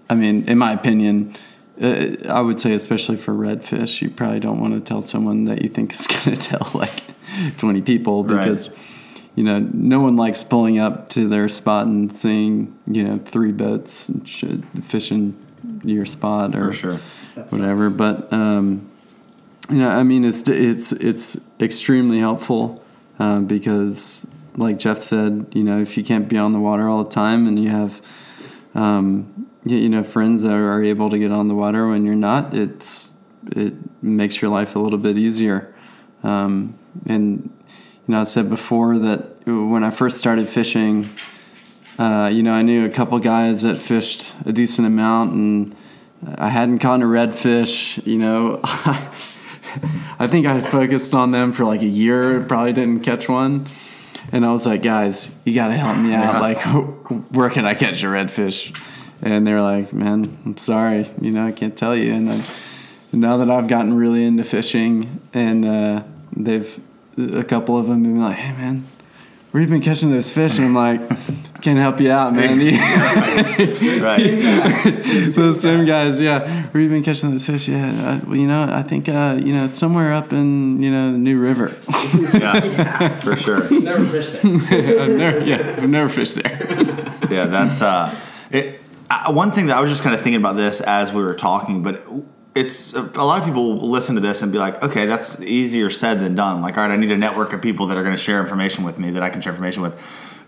I mean, in my opinion, I would say, especially for redfish, you probably don't want to tell someone that you think is going to tell, like, 20 people, because, you know, no one likes pulling up to their spot and seeing, you know, 3 boats fishing your spot or whatever. Nice. But, you know, I mean, it's extremely helpful, because, like Jeff said, you know, if you can't be on the water all the time and you have you know, friends that are able to get on the water when you're not, it makes your life a little bit easier. And, you know, I said before that when I first started fishing, you know, I knew a couple guys that fished a decent amount, and I hadn't caught a redfish, you know. I think I focused on them for like a year, probably didn't catch one. And I was like, guys, you got to help me out. Yeah. Like, where can I catch a redfish? And they're like, man, I'm sorry. You know, I can't tell you. And now that I've gotten really into fishing, and a couple of them have been like, hey, man, where have you been catching those fish? And I'm like, can't help you out, man. Those same guys, yeah. Where have you been catching those fish? Yeah, you know, I think, you know, somewhere up in, you know, the New River. Yeah, for sure. Never fished there. I've never fished there. Yeah, that's it. One thing that I was just kind of thinking about this as we were talking, but it's a lot of people will listen to this and be like, okay, that's easier said than done. Like, all right, I need a network of people that are going to share information with me that I can share information with.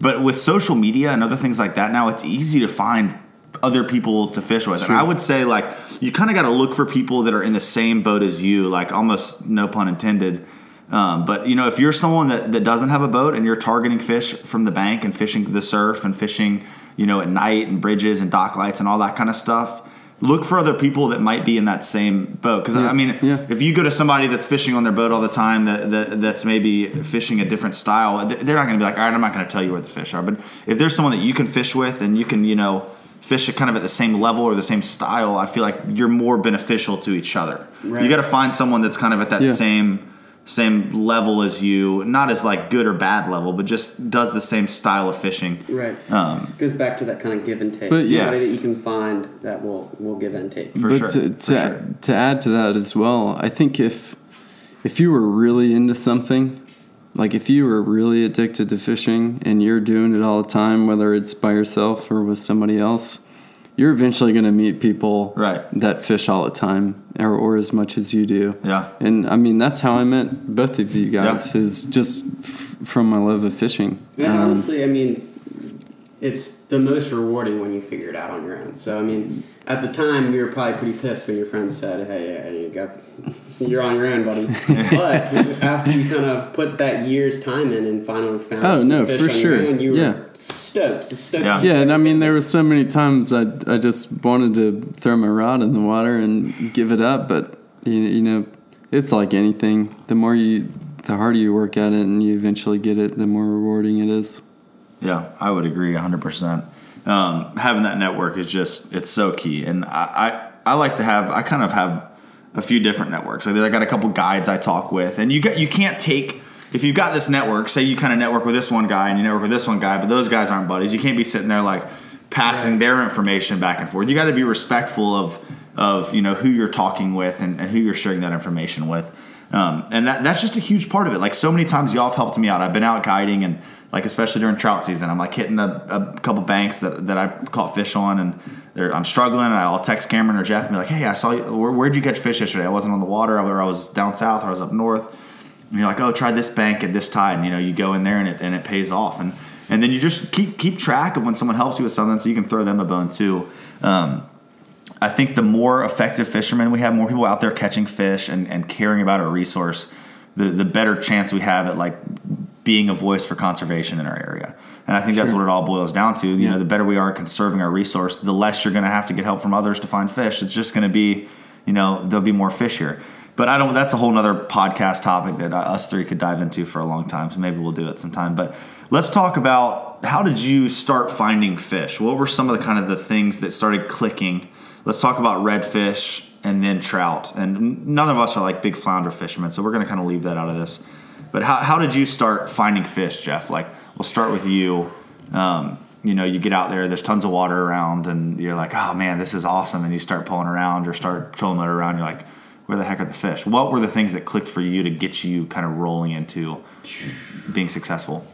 But with social media and other things like that now, it's easy to find other people to fish with. Sure. And I would say, like, you kind of got to look for people that are in the same boat as you, like, almost no pun intended. But, you know, if you're someone that doesn't have a boat and you're targeting fish from the bank and fishing the surf and fishing, you know, at night and bridges and dock lights and all that kind of stuff, look for other people that might be in that same boat. Because, yeah, I mean, yeah, if you go to somebody that's fishing on their boat all the time, that's maybe fishing a different style, they're not going to be like, all right, I'm not going to tell you where the fish are. But if there's someone that you can fish with and you can, you know, fish kind of at the same level or the same style, I feel like you're more beneficial to each other. Right. You got to find someone that's kind of at that same level as you, not as like good or bad level, but just does the same style of fishing. Right. Goes back to that kind of give and take. But somebody that you can find that will give and take. To add to that as well, I think if you were really into something, like if you were really addicted to fishing and you're doing it all the time, whether it's by yourself or with somebody else, you're eventually going to meet people that fish all the time or as much as you do. Yeah. And, I mean, that's how I met both of you guys, is just from my love of fishing. And honestly, I mean, it's the most rewarding when you figure it out on your own. So, I mean, at the time, you were probably pretty pissed when your friend said, hey, you're on your own, buddy. But after you kind of put that year's time in and finally found fish for on sure. your own, you were stoked. Yeah. Yeah, and I mean, there were so many times I just wanted to throw my rod in the water and give it up. But, you know, it's like anything. The harder you work at it and you eventually get it, the more rewarding it is. Yeah, I would agree 100%. Having that network is it's so key. And I like to have a few different networks. Like, I got a couple guides I talk with, and you can't take, if you've got this network, say you kind of network with this one guy and you network with this one guy, but those guys aren't buddies. You can't be sitting there like passing their information back and forth. You got to be respectful of, you know, who you're talking with and who you're sharing that information with. And that's just a huge part of it. Like, so many times y'all have helped me out. I've been out guiding, and like, especially during trout season, I'm like hitting a couple banks that I caught fish on, and I'm struggling, and I'll text Cameron or Jeff and be like, hey, I saw you, where'd you catch fish yesterday? I wasn't on the water, or I was down south, or I was up north. And you're like, oh, try this bank at this tide. And, you know, you go in there and it pays off. And then you just keep track of when someone helps you with something, so you can throw them a bone too. I think the more effective fishermen we have, more people out there catching fish and caring about our resource, the better chance we have at, like, being a voice for conservation in our area. And I think that's what it all boils down to. You know, the better we are at conserving our resource, the less you're going to have to get help from others to find fish. It's just going to be, you know, there'll be more fish here. But that's a whole nother podcast topic that us three could dive into for a long time. So maybe we'll do it sometime. But let's talk about, how did you start finding fish? What were some of the kind of the things that started clicking? Let's talk about redfish and then trout. And none of us are like big flounder fishermen, so we're going to kind of leave that out of this. But how did you start finding fish, Jeff? Like, we'll start with you. You know, you get out there, there's tons of water around, and you're like, oh, man, this is awesome. And you start pulling around or start trolling motor around. You're like, where the heck are the fish? What were the things that clicked for you to get you kind of rolling into being successful?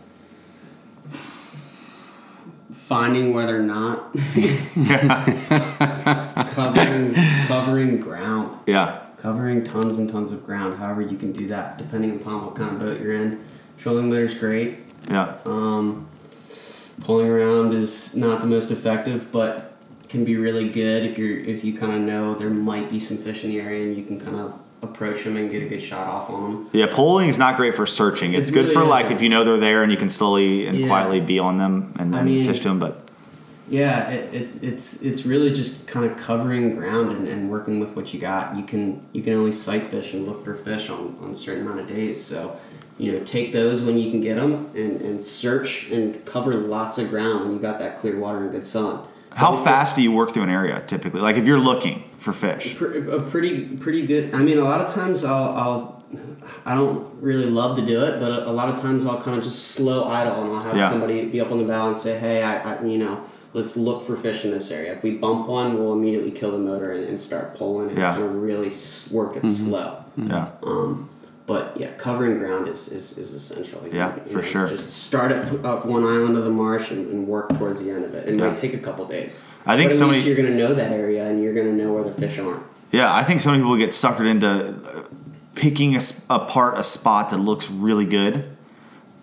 Finding whether or not. Covering ground. Yeah. Covering tons and tons of ground. However you can do that, depending upon what kind of boat you're in. Trolling motor's great. Yeah. Pulling around is not the most effective, but can be really good if you kind of know there might be some fish in the area and you can kind of approach them and get a good shot off on them. Yeah, polling is not great for searching. It's really good for if you know they're there and you can slowly and quietly be on them and then fish to them. But yeah, it's really just kind of covering ground and working with what you got. You can only sight fish and look for fish on a certain amount of days. So take those when you can get them and search and cover lots of ground when you got that clear water and good sun. How fast do you work through an area typically? Like if you're looking for fish, a pretty good. I mean, a lot of times I don't really love to do it, but a lot of times I'll kind of just slow idle and I'll have somebody be up on the bow and say, "Hey, I let's look for fish in this area. If we bump one, we'll immediately kill the motor and start pulling and kind of really work it slow." Yeah. But yeah, covering ground is essential. Sure. Just start up one island of the marsh and work towards the end of it. It might take a couple days. I think you're going to know that area and you're going to know where the fish aren't. Yeah, I think so many people get suckered into picking apart a spot that looks really good.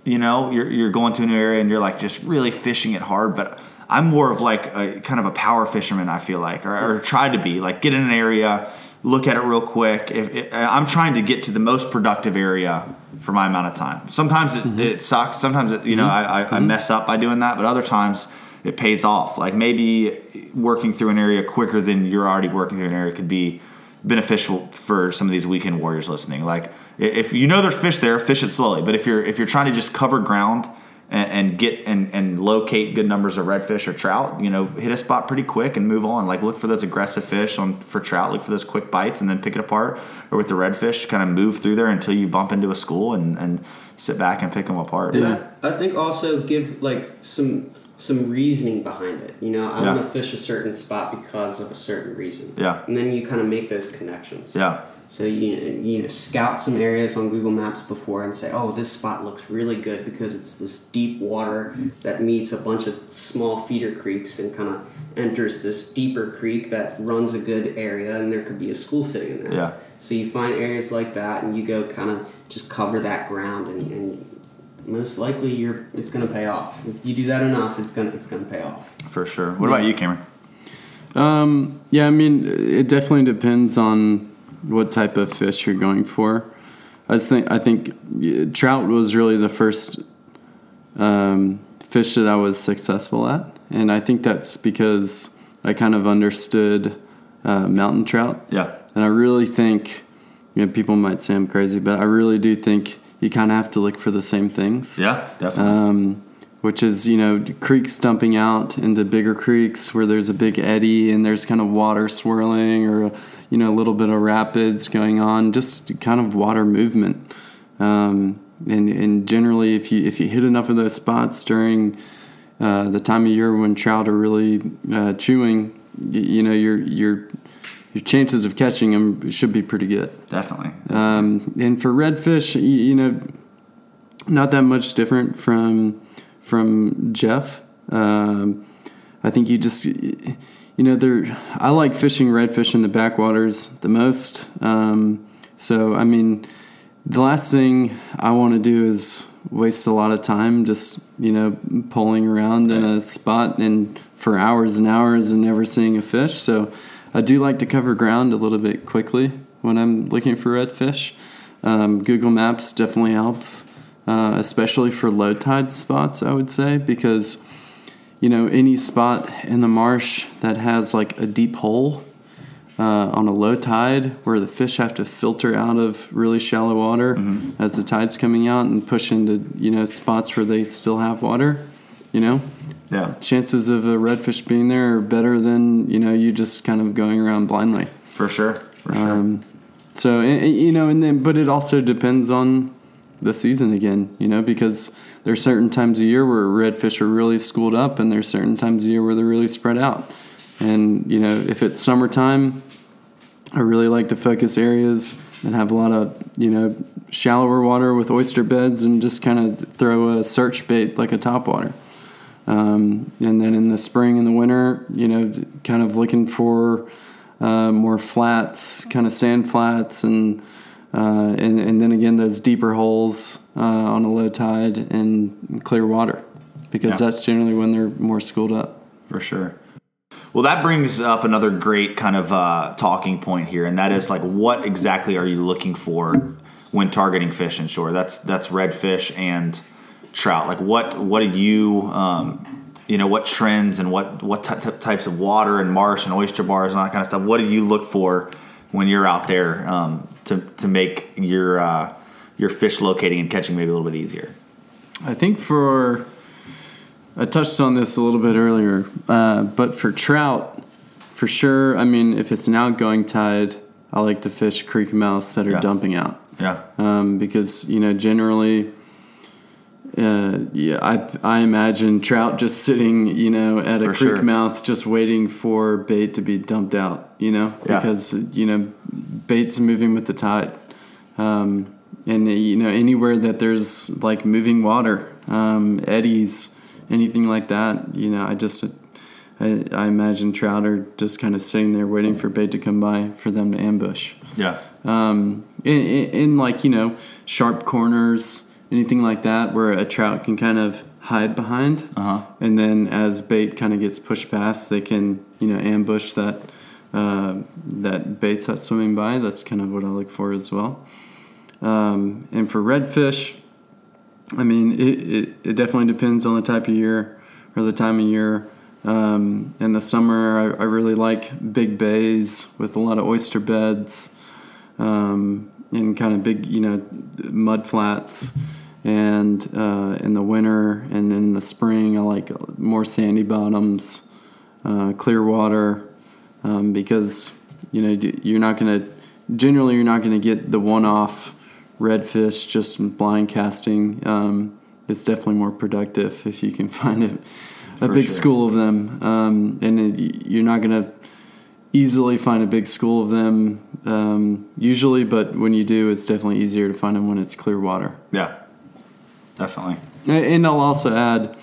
You're going to a new area and you're like just really fishing it hard. But I'm more of like a kind of a power fisherman. I feel like, or try to be like, get in an area. Look at it real quick. I'm trying to get to the most productive area for my amount of time. Sometimes it sucks. Sometimes I mess up by doing that, but other times it pays off. Like maybe working through an area quicker than you're already working through an area could be beneficial for some of these weekend warriors listening. Like if you know there's fish there, fish it slowly. But if you're trying to just cover ground and get and locate good numbers of redfish or trout, hit a spot pretty quick and move on. Like look for those aggressive fish for trout, look for those quick bites and then pick it apart. Or with the redfish, kind of move through there until you bump into a school and sit back and pick them apart. Yeah. I think also give like some reasoning behind it. I want to fish a certain spot because of a certain reason. Yeah. And then you kind of make those connections. Yeah. So you scout some areas on Google Maps before and say, oh, this spot looks really good because it's this deep water that meets a bunch of small feeder creeks and kind of enters this deeper creek that runs a good area, and there could be a school sitting in there. Yeah. So you find areas like that and you go kind of just cover that ground, and most likely it's going to pay off. If you do that enough, it's going to pay off. For sure. What about you, Cameron? Yeah, I mean, it definitely depends on what type of fish you're going for. I think trout was really the first fish that I was successful at, and I think that's because I kind of understood mountain trout. Yeah. And I really think, people might say I'm crazy, but I really do think you kind of have to look for the same things. Yeah, definitely. Which is, creeks dumping out into bigger creeks where there's a big eddy and there's kind of water swirling or a little bit of rapids going on, just kind of water movement. And generally, if you hit enough of those spots during the time of year when trout are really chewing, your chances of catching them should be pretty good. Definitely. And for redfish, not that much different from Jeff. I think you just... I like fishing redfish in the backwaters the most. So, I mean, the last thing I want to do is waste a lot of time just, pulling around in a spot and for hours and hours and never seeing a fish. So I do like to cover ground a little bit quickly when I'm looking for redfish. Google Maps definitely helps, especially for low tide spots, I would say, because... any spot in the marsh that has like a deep hole on a low tide where the fish have to filter out of really shallow water as the tide's coming out and push into, spots where they still have water, Yeah. Chances of a redfish being there are better than, you just kind of going around blindly. For sure. So, but it also depends on the season again, because there's certain times of year where redfish are really schooled up and there's certain times of year where they're really spread out. And, if it's summertime, I really like to focus areas that have a lot of, shallower water with oyster beds and just kind of throw a search bait like a topwater. And then in the spring and the winter, kind of looking for more flats, kind of sand flats and then again, those deeper holes on a low tide and clear water, because that's generally when they're more schooled up. For sure. Well, that brings up another great kind of talking point here, and that is like, what exactly are you looking for when targeting fish inshore? That's redfish and trout. Like, what do you what trends and what types of water and marsh and oyster bars and all that kind of stuff? What do you look for when you're out there to make your fish locating and catching maybe a little bit easier? I think I touched on this a little bit earlier, but for trout, for sure, I mean, if it's an outgoing tide, I like to fish creek mouths that are dumping out. Yeah. Because, generally, I imagine trout just sitting, at a creek mouth just waiting for bait to be dumped out, because, bait's moving with the tide. And, anywhere that there's like moving water, eddies, anything like that, I imagine trout are just kind of sitting there waiting for bait to come by for them to ambush. Yeah. In like, sharp corners, anything like that where a trout can kind of hide behind. Uh-huh. And then as bait kind of gets pushed past, they can, ambush that baits that's swimming by. That's kind of what I look for as well. And for redfish, I mean, it definitely depends on the type of year or the time of year. In the summer, I really like big bays with a lot of oyster beds, and kind of big, mud flats. And in the winter and in the spring, I like more sandy bottoms, clear water, because, you're not going to get the one-off redfish just blind casting. It's definitely more productive if you can find a big school of them, and you're not going to easily find a big school of them usually, but when you do, it's definitely easier to find them when it's clear water. Yeah, definitely. And I'll also add,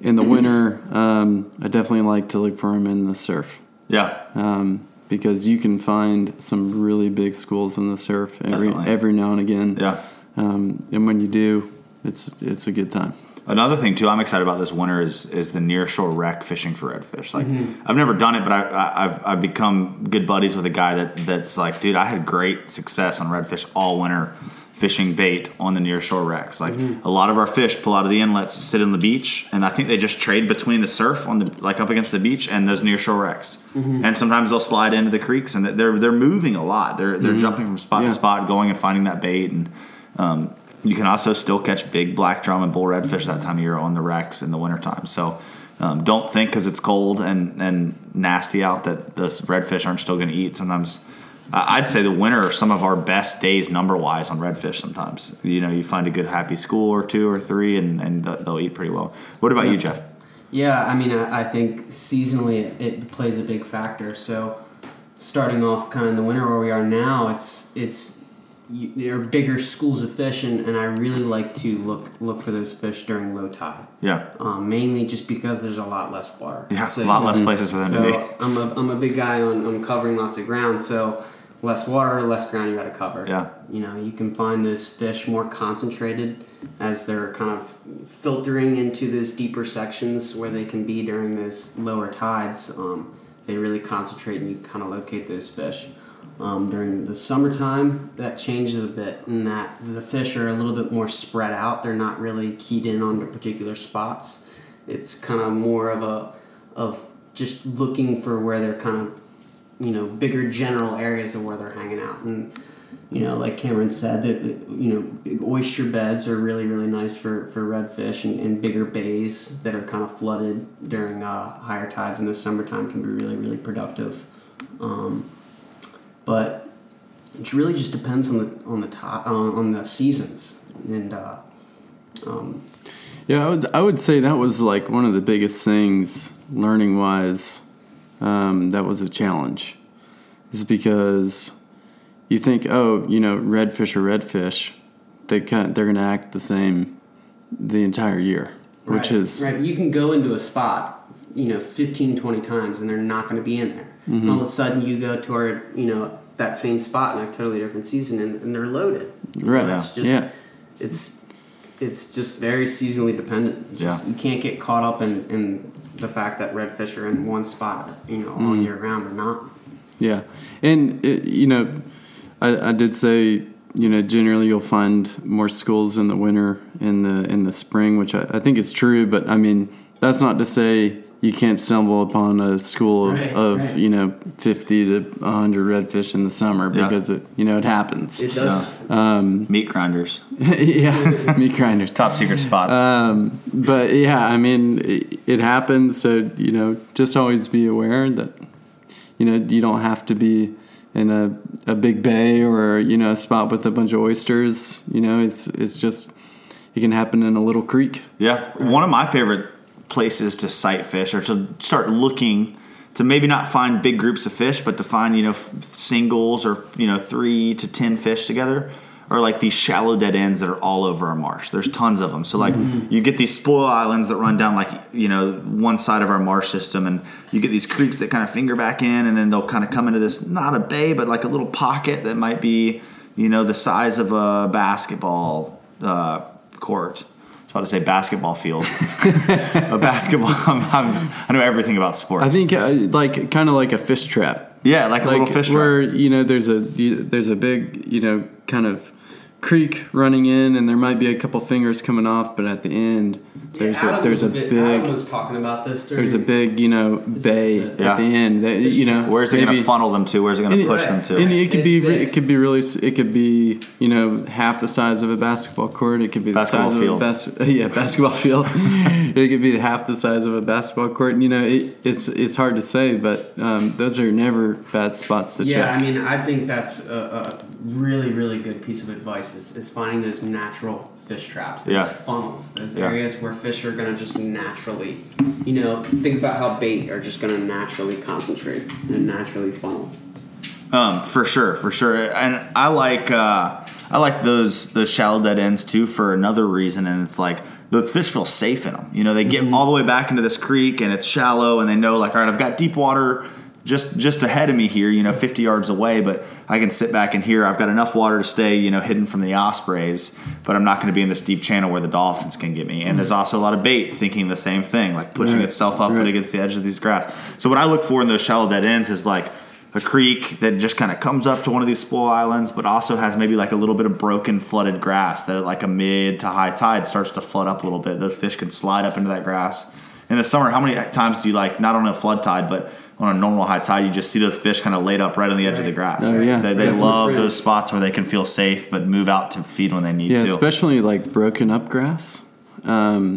in the winter, I definitely like to look for them in the surf. Yeah. Because you can find some really big schools in the surf every now and again. Yeah. And when you do, it's a good time. Another thing, too, I'm excited about this winter is the nearshore wreck fishing for redfish. Like, mm-hmm. I've never done it, but I've become good buddies with a guy that's like, dude, I had great success on redfish all winter fishing bait on the nearshore wrecks. Like, mm-hmm. A lot of our fish pull out of the inlets, sit on the beach, and I think they just trade between the surf on up against the beach and those nearshore wrecks. Mm-hmm. And sometimes they'll slide into the creeks, and they're moving a lot. They're mm-hmm. jumping from spot to spot, going and finding that bait. And you can also still catch big black drum and bull redfish that time of year on the wrecks in the wintertime. So don't think because it's cold and nasty out that those redfish aren't still going to eat. Sometimes I'd say the winter are some of our best days number-wise on redfish sometimes. You find a good happy school or two or three, and they'll eat pretty well. What about you, Jeff? Yeah, I mean, I think seasonally it plays a big factor. So starting off kind of in the winter where we are now, there are bigger schools of fish, and I really like to look for those fish during low tide. Yeah. Mainly just because there's a lot less water. Yeah, so, a lot less places for them to be. I'm a big guy on covering lots of ground, so less water, less ground you got to cover. Yeah. You can find those fish more concentrated as they're kind of filtering into those deeper sections where they can be during those lower tides. They really concentrate, and you kind of locate those fish. During the summertime, that changes a bit in that the fish are a little bit more spread out. They're not really keyed in onto particular spots. It's kind of more of just looking for where they're kind of, bigger general areas of where they're hanging out. And, like Cameron said, that, big oyster beds are really, really nice for redfish, and bigger bays that are kind of flooded during higher tides in the summertime can be really, really productive. But it really just depends on the seasons, and I would say that was like one of the biggest things learning wise. That was a challenge, is because you think, redfish are redfish, they're gonna act the same the entire year, right, which is right. You can go into a spot 15, 20 times and they're not going to be in there. Mm-hmm. All of a sudden, you go to our, that same spot in a totally different season, and they're loaded. Right. That's just, yeah. It's just very seasonally dependent. Just, yeah. You can't get caught up in the fact that redfish are in one spot, you know, all year round or not. Yeah. And, you know, I did say, you know, generally you'll find more schools in the winter in the spring, which I think is true. But, I mean, that's not to say you can't stumble upon a school of you know, 50 to 100 redfish in the summer because it, you know, it happens. It does. Meat grinders. Yeah, meat grinders. Top secret spot. But, yeah, I mean, it happens. So, you know, just always be aware that, you know, you don't have to be in a big bay or, you know, a spot with a bunch of oysters. You know, it's just, it can happen in a little creek. Yeah. One of my favorite places to sight fish or to start looking to maybe not find big groups of fish, but to find, you know, singles or, you know, 3 to 10 fish together, are like these shallow dead ends that are all over a marsh. There's tons of them. So, like, you get these spoil islands that run down, like, you know, one side of our marsh system, and you get these creeks that kind of finger back in, and then they'll kind of come into this, not a bay, but like a little pocket that might be, you know, the size of a basketball court. I was about to say basketball field. A basketball. I know everything about sports. I think like kind of like a fish trap. Yeah, like a little fish trap. Where, you know, there's a big, you know, kind of creek running in, and there might be a couple fingers coming off, but at the end there's a big you know, bay at the end that, you know, where's it going to funnel them to, where's it going to push them to, and it could be you know, half the size of a basketball court, it could be basketball field. Basketball field. It could be half the size of a basketball court, and, you know, it's hard to say, but those are never bad spots to check. I mean, I think that's a really, really good piece of advice is finding those natural fish traps, those funnels, those areas where fish are going to just naturally, you know, think about how bait are just going to naturally concentrate and naturally funnel. For sure. And I like those shallow dead ends too for another reason, and it's like those fish feel safe in them. You know, they get all the way back into this creek, and it's shallow, and they know, like, all right, I've got deep water just ahead of me here, you know, 50 yards away, but I can sit back in here. I've got enough water to stay, you know, hidden from the ospreys, but I'm not going to be in this deep channel where the dolphins can get me. And there's also a lot of bait thinking the same thing, like pushing itself up and against the edge of these grass. So what I look for in those shallow dead ends is like a creek that just kind of comes up to one of these spoil islands, but also has maybe like a little bit of broken flooded grass that at like a mid to high tide starts to flood up a little bit. Those fish can slide up into that grass. In the summer, how many times do you, like, not on a flood tide, but on a normal high tide, you just see those fish kind of laid up right on the edge of the grass. Oh, yeah. They love those spots where they can feel safe but move out to feed when they need to. Yeah, especially like broken up grass. Not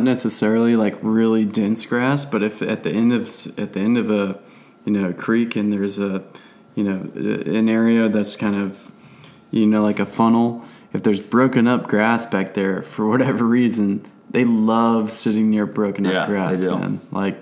necessarily like really dense grass, but if at the end of a, you know, creek, and there's a, you know, an area that's kind of, you know, like a funnel, if there's broken up grass back there for whatever reason, they love sitting near broken up grass. They do. Man. Like,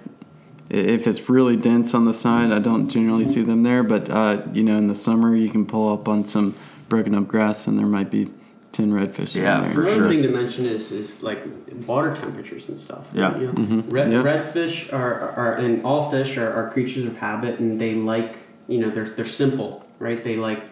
if it's really dense on the side, I don't generally see them there. But, you know, in the summer, you can pull up on some broken up grass, and there might be 10 redfish in there. Yeah, for sure. Another thing to mention is like water temperatures and stuff. Yeah. You know? Redfish are, and all fish are creatures of habit, and they like, you know, they're simple, right? They like,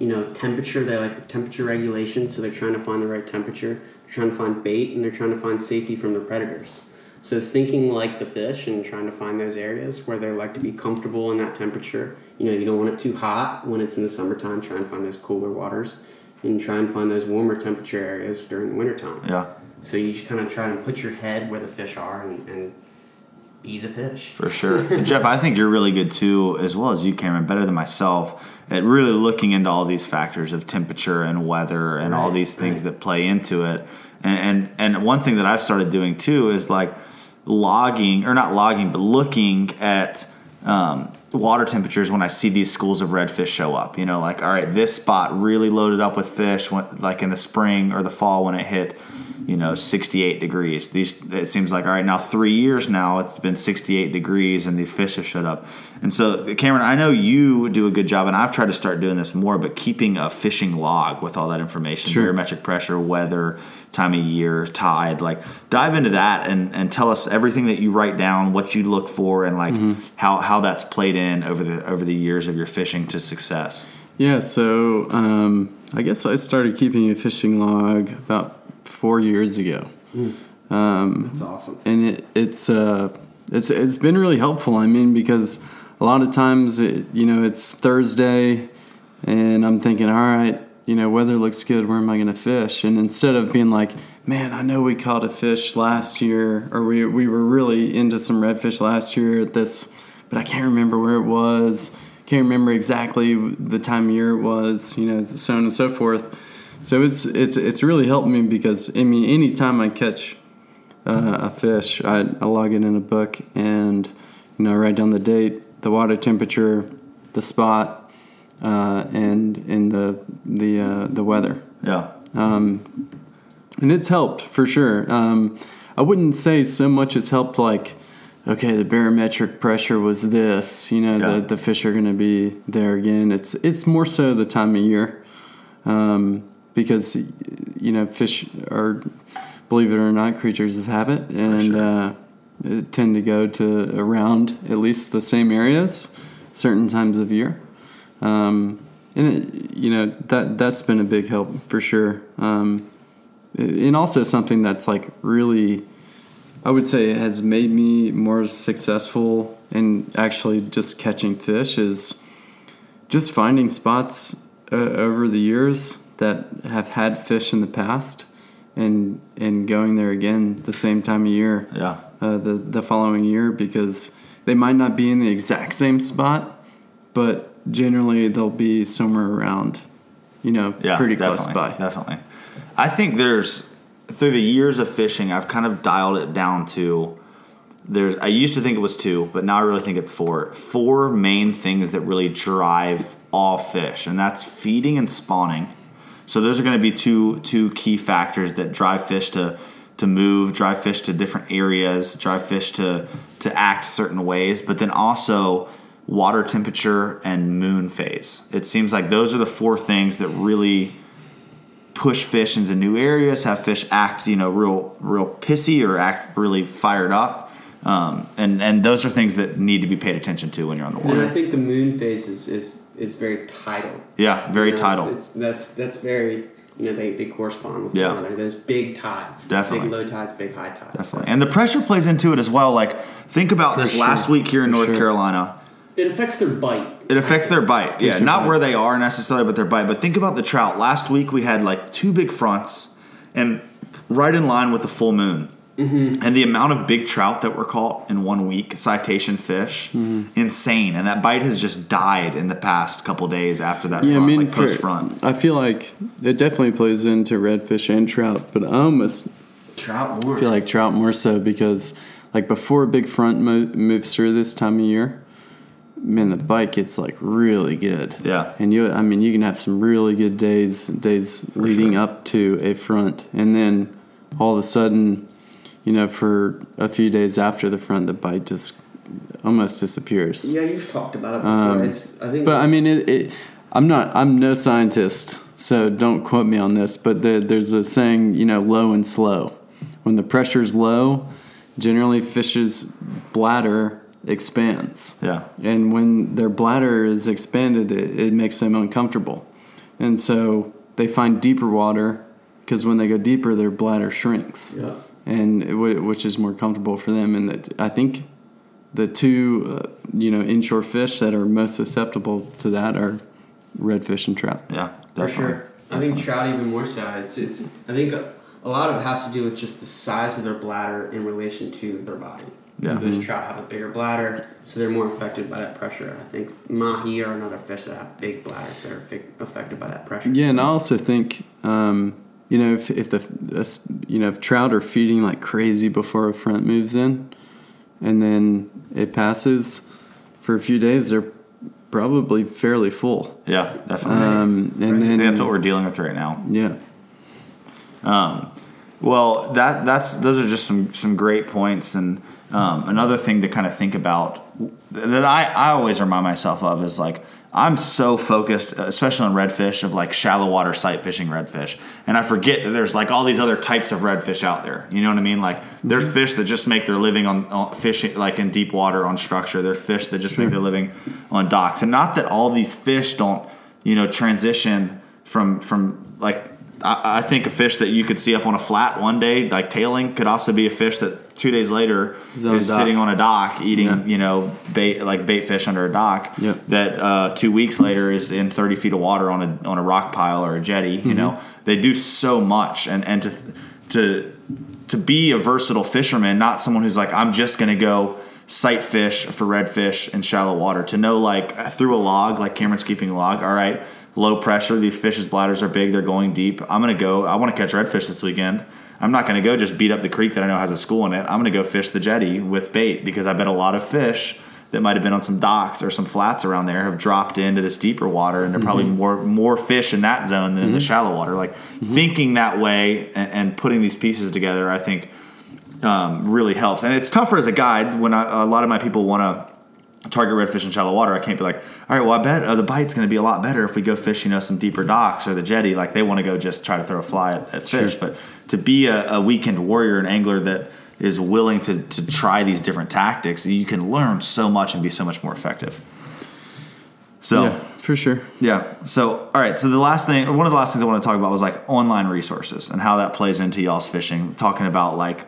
you know, temperature. They like temperature regulation, so they're trying to find the right temperature. They're trying to find bait, and they're trying to find safety from their predators. So thinking like the fish and trying to find those areas where they like to be comfortable in that temperature. You know, you don't want it too hot when it's in the summertime. Try and find those cooler waters, and try and find those warmer temperature areas during the wintertime. Yeah. So you just kind of try and put your head where the fish are and be the fish. For sure. Jeff, I think you're really good too, as well as you, Cameron, better than myself, at really looking into all these factors of temperature and weather and all these things that play into it. And one thing that I've started doing too is like, looking at water temperatures when I see these schools of redfish show up. You know, like, all right, this spot really loaded up with fish when, like, in the spring or the fall when it hit, you know, 68 degrees. It seems like, all right, now 3 years now it's been 68 degrees and these fish have showed up. And so, Cameron, I know you do a good job, and I've tried to start doing this more, but keeping a fishing log with all that information, barometric pressure, weather, time of year, tide, like, dive into that and tell us everything that you write down, what you look for, and like how that's played in over the years of your fishing to success. Yeah, so I guess I started keeping a fishing log about 4 years ago. That's awesome. And it's it's been really helpful. I mean, because a lot of times, it's Thursday and I'm thinking, all right, weather looks good. Where am I going to fish? And instead of being like, man, I know we caught a fish last year, or we were really into some redfish last year at this, but I can't remember where it was. Can't remember exactly the time of year it was, so on and so forth. So it's really helped me because, any time I catch a fish, I log it in a book and, write down the date, the water temperature, the spot, and the weather. Yeah. And it's helped for sure. I wouldn't say so much it's helped like, okay, the barometric pressure was this, the fish are going to be there again. It's more so the time of year, because, fish are, believe it or not, creatures of habit, and sure. Tend to go to around at least the same areas certain times of year. And, that's been a big help for sure. And also something that's like really... I would say it has made me more successful in actually just catching fish is just finding spots over the years that have had fish in the past and going there again the same time of year, the following year, because they might not be in the exact same spot, but generally they'll be somewhere around, pretty close by. Definitely. I think through the years of fishing, I've kind of dialed it down to I used to think it was two, but now I really think it's four. Four main things that really drive all fish, and that's feeding and spawning. So those are going to be two key factors that drive fish to move, drive fish to different areas, drive fish to act certain ways, but then also water temperature and moon phase. It seems like those are the four things that really push fish into new areas, have fish act, real pissy or act really fired up. And those are things that need to be paid attention to when you're on the water. And I think the moon phase is very tidal. Yeah, very tidal. That's very, they correspond with one another. Those big tides. Definitely. Big low tides, big high tides. Definitely. And the pressure plays into it as well. Like, think about this last week here in North Carolina. It affects their bite. It affects their bite. Yeah, not where they are necessarily, but their bite. But think about the trout. Last week we had like two big fronts and right in line with the full moon. Mm-hmm. And the amount of big trout that were caught in 1 week, citation fish, insane. And that bite has just died in the past couple days after that front, post-front. I feel like it definitely plays into redfish and trout, but I almost feel like trout more so because like before a big front moves through this time of year, man, the bite gets like really good. Yeah. And you can have some really good days for leading up to a front. And then all of a sudden, for a few days after the front, the bite just almost disappears. Yeah, you've talked about it before. I'm no scientist, so don't quote me on this, but there's a saying, low and slow. When the pressure's low, generally fish's bladder expands. Yeah. And when their bladder is expanded, it makes them uncomfortable. And so they find deeper water because when they go deeper, their bladder shrinks. Yeah. And which is more comfortable for them. And I think the two, inshore fish that are most susceptible to that are redfish and trout. Yeah, definitely. For sure. I think trout even more so. I think a lot of it has to do with just the size of their bladder in relation to their body. Yeah. So those trout have a bigger bladder, so they're more affected by that pressure. I think mahi are another fish that have big bladders that are affected by that pressure. Yeah, and I also think, if trout are feeding like crazy before a front moves in, and then it passes for a few days, they're probably fairly full. Yeah, definitely. Then that's what we're dealing with right now. Yeah. Well, those are just some great points. And another thing to kind of think about that I always remind myself of is like I'm so focused, especially on redfish, of like shallow water sight fishing redfish. And I forget that there's like all these other types of redfish out there. You know what I mean? Like there's fish that just make their living on fishing, like in deep water on structure. There's fish that just make their living on docks. And not that all these fish don't, transition from like I think a fish that you could see up on a flat one day, like tailing, could also be a fish that 2 days later is sitting on a dock eating, you know, bait, like bait fish under a dock that 2 weeks later is in 30 feet of water on a rock pile or a jetty. You know, they do so much, and to be a versatile fisherman, not someone who's like, I'm just going to go sight fish for redfish in shallow water, to know, like, through a log, like Cameron's keeping a log. All right, low pressure, these fish's bladders are big, they're going deep. I'm going to go, I want to catch redfish this weekend. I'm not going to go just beat up the creek that I know has a school in it. I'm going to go fish the jetty with bait, because I bet a lot of fish that might have been on some docks or some flats around there have dropped into this deeper water, and they're probably more fish in that zone than in the shallow water. Like, thinking that way and putting these pieces together, I think really helps. And it's tougher as a guide when a lot of my people want to target redfish in shallow water. I can't be like, all right, well, I bet the bite's going to be a lot better if we go fish, you know, some deeper docks or the jetty. Like, they want to go just try to throw a fly at fish. But to be a weekend warrior and angler that is willing to try these different tactics, you can learn so much and be so much more effective. So yeah, for sure. Yeah. So, all right. So the last thing, or one of the last things I want to talk about was like online resources and how that plays into y'all's fishing, talking about like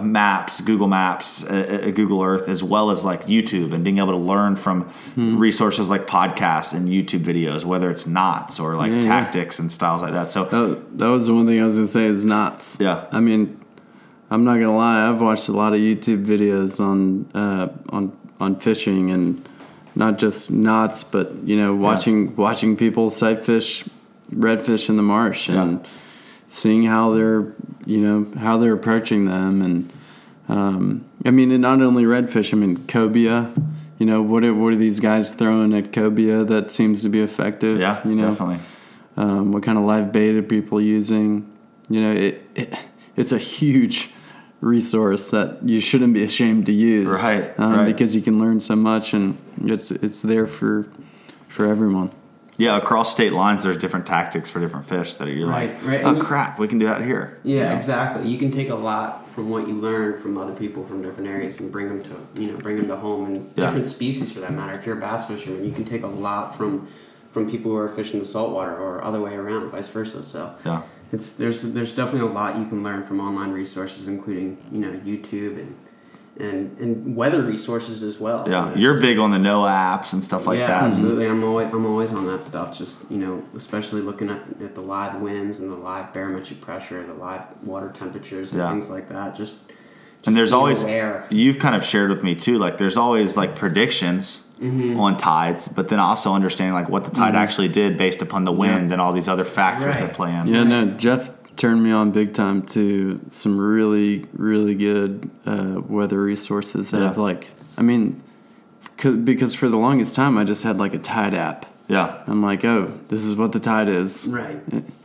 maps, Google Maps, Google Earth, as well as like YouTube and being able to learn from resources like podcasts and YouTube videos, whether it's knots or like tactics and styles like that. So that was the one thing I was going to say is knots. Yeah. I mean, I'm not gonna lie, I've watched a lot of YouTube videos on fishing, and not just knots, but you know, watching people sight fish redfish in the marsh and seeing how they're approaching them, and I mean, and not only redfish, I mean cobia. You know, what are these guys throwing at cobia that seems to be effective? Yeah, you know, definitely. What kind of live bait are people using? You know, it's a huge resource that you shouldn't be ashamed to use, right? Because you can learn so much, and it's there for everyone. Yeah, across state lines, there's different tactics for different fish that you're like, oh crap, we can do that here. Yeah, you know? Exactly. You can take a lot from what you learn from other people from different areas and bring them to home, and different species for that matter. If you're a bass fisherman, you can take a lot from people who are fishing the saltwater, or other way around, vice versa. So yeah. There's definitely a lot you can learn from online resources, including, you know, YouTube and weather resources as well. Yeah, you know, you're big on the NOAA apps and stuff like that. Yeah, absolutely. I'm always on that stuff. Just, you know, especially looking at the live winds and the live barometric pressure, the live water temperatures and things like that. Just and there's always aware. You've kind of shared with me too. Like, there's always like predictions. Mm-hmm. on tides, but then also understanding like what the tide actually did based upon the wind and all these other factors that play in. Yeah, no, Jeff turned me on big time to some really, really good weather resources that have like, I mean, because for the longest time I just had like a tide app. Yeah. I'm like, oh, this is what the tide is. Right.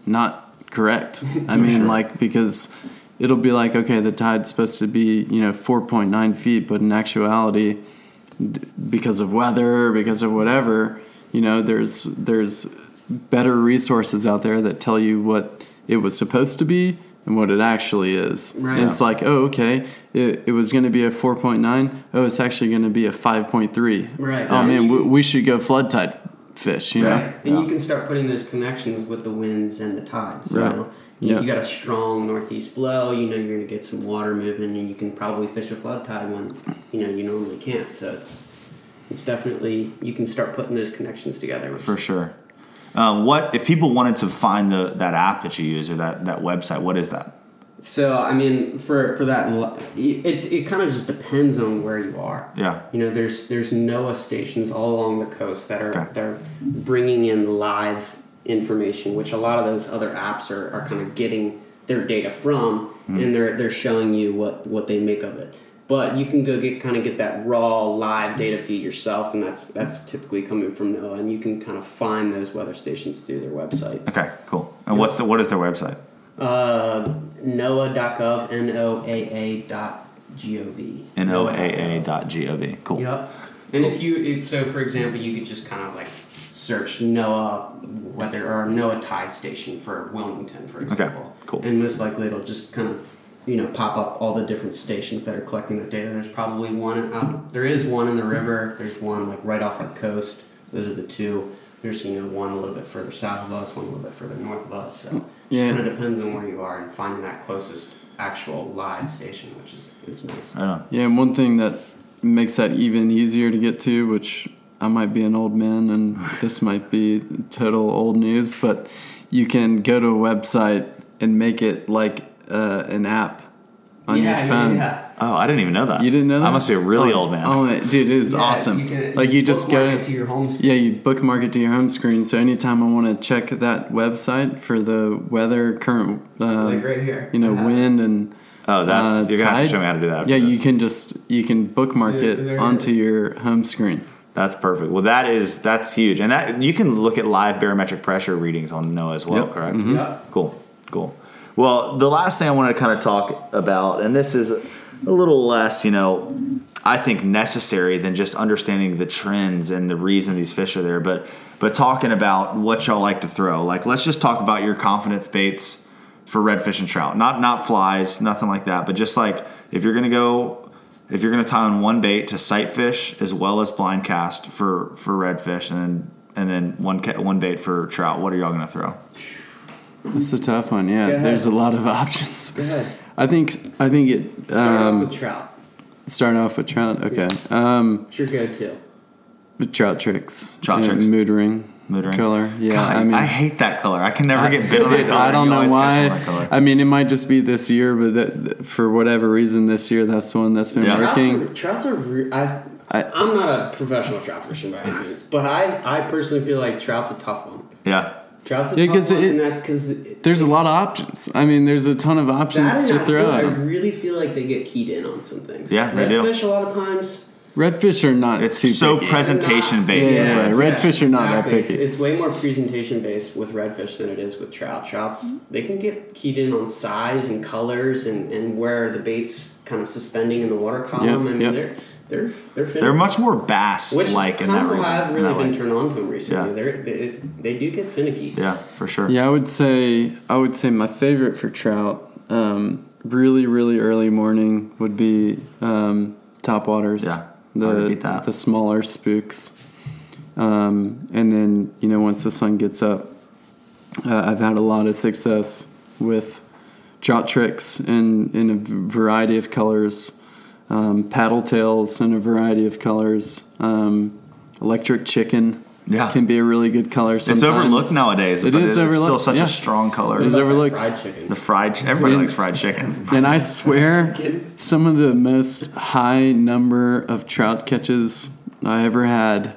Not correct. I mean, like, because it'll be like, okay, the tide's supposed to be, you know, 4.9 feet, but in actuality, because of weather, because of whatever, you know, there's better resources out there that tell you what it was supposed to be and what it actually is. Right. And it's like, oh, okay, it was going to be a 4.9. Oh, it's actually going to be a 5.3. Right. Oh, man, we should go flood tide fish, you know? And you can start putting those connections with the winds and the tides, you know? You got a strong northeast blow, you know you're going to get some water moving, and you can probably fish a flood tide when, you know, you normally can't. So it's definitely, you can start putting those connections together. For sure. What if people wanted to find that app that you use, or that website, what is that? So, I mean, for that, it kind of just depends on where you are. Yeah. You know, there's NOAA stations all along the coast that are they're bringing in live information, which a lot of those other apps are kind of getting their data from, and they're showing you what they make of it. But you can go get that raw live data feed yourself, and that's typically coming from NOAA, and you can kind of find those weather stations through their website. Okay, cool. And what is their website? NOAA.gov, NOAA.gov. NOAA.gov. Cool. Yep. And so for example, you could just kind of like search NOAA weather or NOAA tide station for Wilmington, for example. Okay, cool. And most likely it'll just kind of, you know, pop up all the different stations that are collecting that data. There's probably one out. There is one in the river. There's one like right off our coast. Those are the two. You're seeing one a little bit further south of us, one a little bit further north of us. So yeah. It kind of depends on where you are and finding that closest actual live station, which is it's nice. I know. Yeah, and one thing that makes that even easier to get to, which I might be an old man and this might be total old news, but you can go to a website and make it like an app on your phone. Yeah. Oh, I didn't even know that. You didn't know that? I must be a really old man. Oh, dude, it is awesome. You can, like you just go to your home screen. Yeah, you bookmark it to your home screen. So anytime I want to check that website for the weather, current, so like right here. You know, wind and that's you're gonna have to show me how to do that. Yeah, you can bookmark it onto your home screen. That's perfect. Well, that's huge, and that you can look at live barometric pressure readings on NOAA as well. Yep. Correct? Mm-hmm. Yeah. Cool. Well, the last thing I wanted to kind of talk about, and this is a little less, I think necessary than just understanding the trends and the reason these fish are there, but talking about what y'all like to throw. Like, let's just talk about your confidence baits for redfish and trout. Not flies, nothing like that, but just like if you're going to tie on one bait to sight fish as well as blind cast for redfish and then one bait for trout, what are y'all going to throw? That's a tough one. Yeah, there's a lot of options. Go ahead. I think it Start off with trout. Okay. What's your go-to? Trout tricks. Mood ring. Color. Yeah. God, I hate that color. I can never get bit on that color. I don't know why. I mean, it might just be this year, but for whatever reason, this year that's the one that's been working. I'm not a professional trout fisher by any means, but I personally feel like trout's a tough one. Yeah. Trout's a tough one there's a lot of options. I mean, there's a ton of options to throw out. I really feel like they get keyed in on some things. Yeah, they do. Redfish a lot of times. Redfish are not too picky. So presentation-based. Yeah, redfish are not that picky. It's way more presentation-based with redfish than it is with trout. Trouts, they can get keyed in on size and colors and where the bait's kind of suspending in the water column. Yep, I mean, They're much more bass-like in that reason. Which I've really been turned on to them recently. Yeah. They do get finicky. Yeah, for sure. Yeah, I would say my favorite for trout, really, really early morning would be topwaters. Yeah, I would beat that. The smaller spooks. And then, once the sun gets up, I've had a lot of success with trout tricks in a variety of colors. Paddle tails in a variety of colors. Electric chicken can be a really good color sometimes. It's overlooked nowadays. It is overlooked. It's still such a strong color. It is overlooked. Everybody likes fried chicken. And I swear, some of the most high number of trout catches I ever had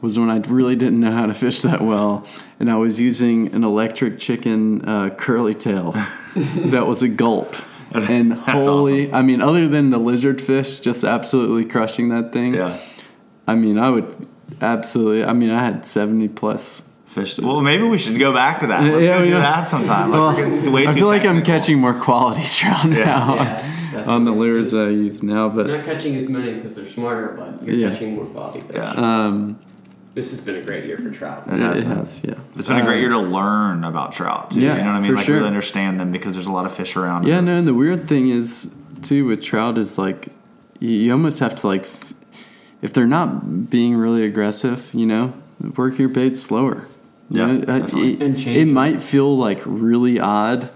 was when I really didn't know how to fish that well, and I was using an electric chicken curly tail that was a gulp. And awesome. I mean, other than the lizard fish just absolutely crushing that thing, I mean, I would absolutely, I had 70 plus fish. Well, maybe we should go back to that. Let's do that sometime. I feel like I'm catching more quality trout now on the lures I use now. But you're not catching as many because they're smarter, but you're catching more quality fish. Yeah. This has been a great year for trout. It has. It's been a great year to learn about trout, too. You know what I mean? Like, really understand them because there's a lot of fish around. Yeah, no, and the weird thing is, too, with trout is, like, you almost have to, like, if they're not being really aggressive, work your bait slower. And change it might feel, like, really odd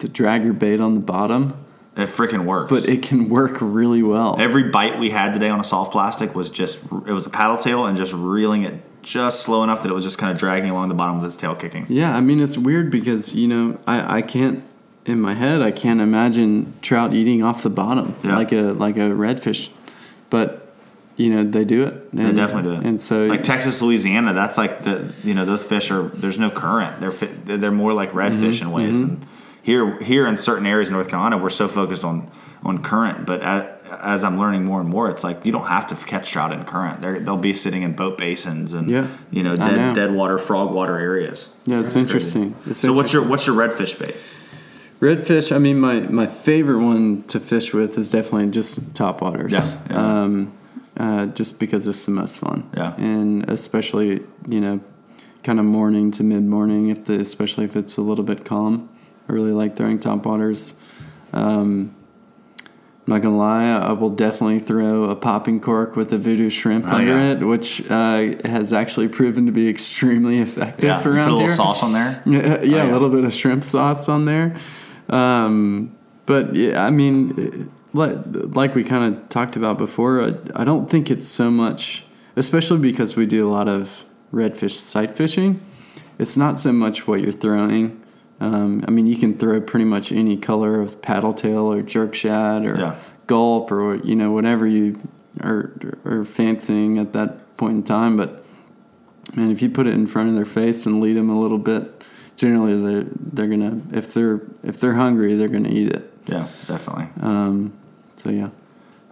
to drag your bait on the bottom. It freaking works. But it can work really well. Every bite we had today on a soft plastic was it was a paddle tail and just reeling it just slow enough that it was just kind of dragging along the bottom with its tail kicking. Yeah, I mean, it's weird because, I can't imagine trout eating off the bottom like a redfish. But, they do it. They definitely do it. And so, like Texas, Louisiana, that's like those fish are, there's no current. They're more like redfish in ways. Mm-hmm. And, Here in certain areas in North Carolina, we're so focused on current. But as I'm learning more and more, it's like you don't have to catch trout in current. They'll be sitting in boat basins and dead water, frog water areas. Yeah, it's interesting. So what's your redfish bait? Redfish. I mean, my favorite one to fish with is definitely just topwaters. Yeah. Just because it's the most fun. Yeah. And especially kind of morning to mid morning, especially if it's a little bit calm. I really like throwing topwaters. I'm not going to lie, I will definitely throw a popping cork with a voodoo shrimp under it, which has actually proven to be extremely effective around here. Put a little sauce on there. A little bit of shrimp sauce on there. But, yeah, I mean, like we kind of talked about before, I don't think it's so much, especially because we do a lot of redfish sight fishing, it's not so much what you're throwing. I mean, you can throw pretty much any color of paddletail or jerk shad or gulp or, you know, whatever you are fancying at that point in time. But, man, if you put it in front of their face and lead them a little bit, generally they're gonna, if they're hungry, they're gonna eat it. Yeah, definitely.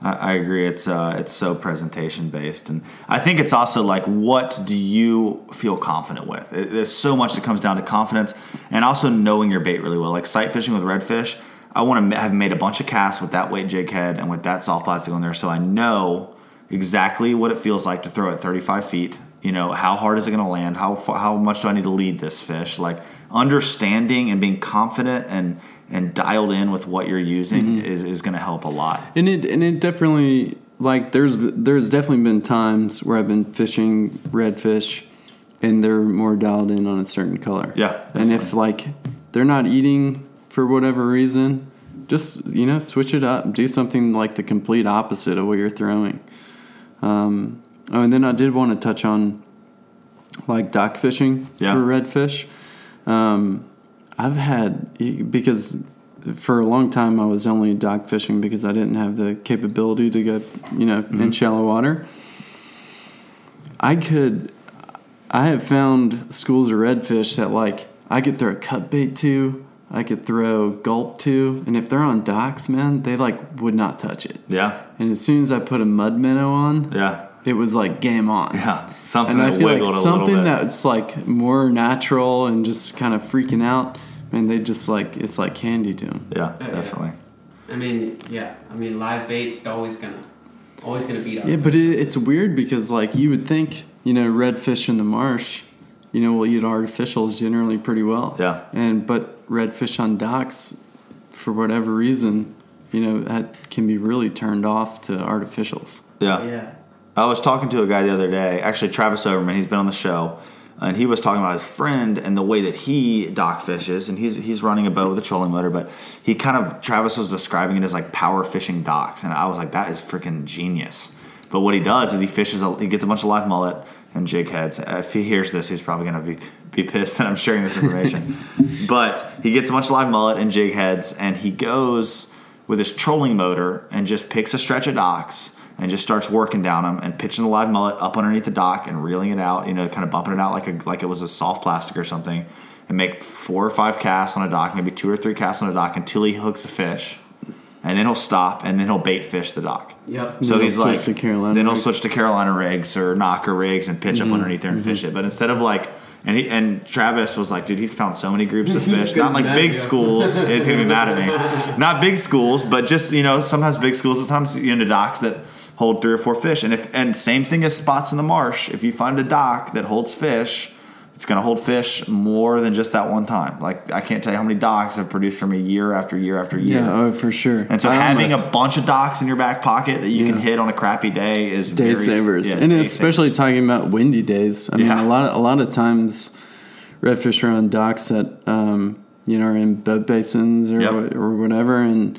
I agree. It's so presentation based, and I think it's also like, what do you feel confident with? There's so much that comes down to confidence, and also knowing your bait really well. Like sight fishing with redfish, I want to have made a bunch of casts with that weight jig head and with that soft plastic on there, so I know exactly what it feels like to throw at 35 feet. You know, how hard is it going to land? How much do I need to lead this fish? Like understanding and being confident and dialed in with what you're using is going to help a lot. And it definitely, like, there's definitely been times where I've been fishing redfish and they're more dialed in on a certain color. Yeah, definitely. And if, like, they're not eating for whatever reason, just, you know, switch it up. Do something like the complete opposite of what you're throwing. Oh, and then I did want to touch on, like, dock fishing for redfish. I've had, because for a long time I was only dock fishing because I didn't have the capability to go, you know, in shallow water. I have found schools of redfish that, like, I could throw a cut bait to, I could throw gulp to, and if they're on docks, man, they, like, would not touch it. Yeah. And as soon as I put a mud minnow on, it was like game on. Yeah, something that wiggled a little bit. Something that's like more natural and just kind of freaking out, and they just like, it's like candy to them. Yeah, definitely. Yeah. I mean, live bait's always gonna beat up. Yeah, but it's weird because, like, you would think, you know, redfish in the marsh, you know, will eat artificials generally pretty well. Yeah. But redfish on docks, for whatever reason, you know, that can be really turned off to artificials. Yeah. Yeah. I was talking to a guy the other day, actually Travis Overman, he's been on the show, and he was talking about his friend and the way that he dock fishes, and he's running a boat with a trolling motor, but he kind of, Travis was describing it as like power fishing docks, and I was like, that is freaking genius. But what he does is he gets a bunch of live mullet and jig heads. If he hears this, he's probably going to be pissed that I'm sharing this information. But he gets a bunch of live mullet and jig heads, and he goes with his trolling motor and just picks a stretch of docks, and just starts working down them and pitching the live mullet up underneath the dock and reeling it out, you know, kind of bumping it out like it was a soft plastic or something, and make 4 or 5 casts on a dock, maybe 2 or 3 casts on a dock until he hooks a fish, and then he'll stop and then he'll bait fish the dock. Yep. So he's like, then he'll switch to Carolina rigs or knocker rigs and pitch up underneath there and fish it. But instead of like, and Travis was like, dude, he's found so many groups of fish. Not like big schools. He's gonna be mad at me. Not big schools, but just, you know, sometimes big schools, sometimes, you know, docks that hold 3 or 4 fish. And same thing as spots in the marsh. If you find a dock that holds fish, it's going to hold fish more than just that one time. Like, I can't tell you how many docks have produced for me year after year after year. Yeah, oh, for sure. And so having a bunch of docks in your back pocket that you can hit on a crappy day is day very savers. Yeah, and especially talking about windy days. I mean, a lot of times redfish are on docks that you know, are in boat basins or or whatever, and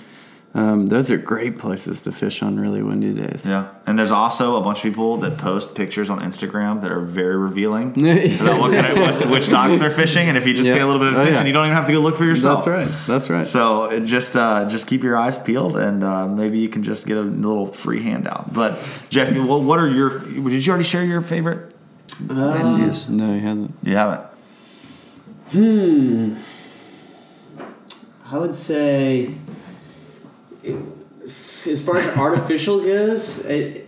those are great places to fish on really windy days. Yeah. And there's also a bunch of people that post pictures on Instagram that are very revealing about which docks they're fishing. And if you just pay a little bit of attention, you don't even have to go look for yourself. That's right. So it just keep your eyes peeled, and maybe you can just get a little free handout. But, Jeff, did you already share your favorite? No, you haven't. You haven't? I would say, as far as artificial goes, a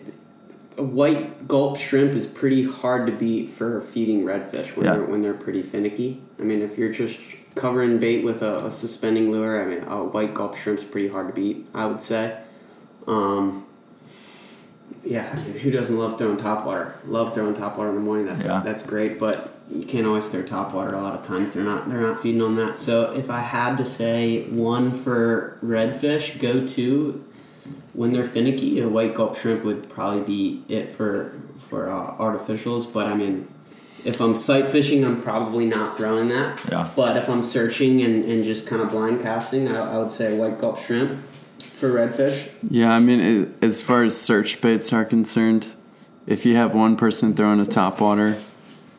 white gulp shrimp is pretty hard to beat for feeding redfish when they're pretty finicky. I mean, if you're just covering bait with a suspending lure, I mean, a white gulp shrimp's pretty hard to beat, I would say. I mean, who doesn't love throwing topwater? Love throwing topwater in the morning. That's great, but you can't always throw topwater. A lot of times they're not feeding on that. So if I had to say one for redfish, go to when they're finicky, a white gulp shrimp would probably be it for artificials. But I mean, if I'm sight fishing, I'm probably not throwing that. Yeah. But if I'm searching and just kind of blind casting, I would say white gulp shrimp for redfish. Yeah, I mean, as far as search baits are concerned, if you have one person throwing a topwater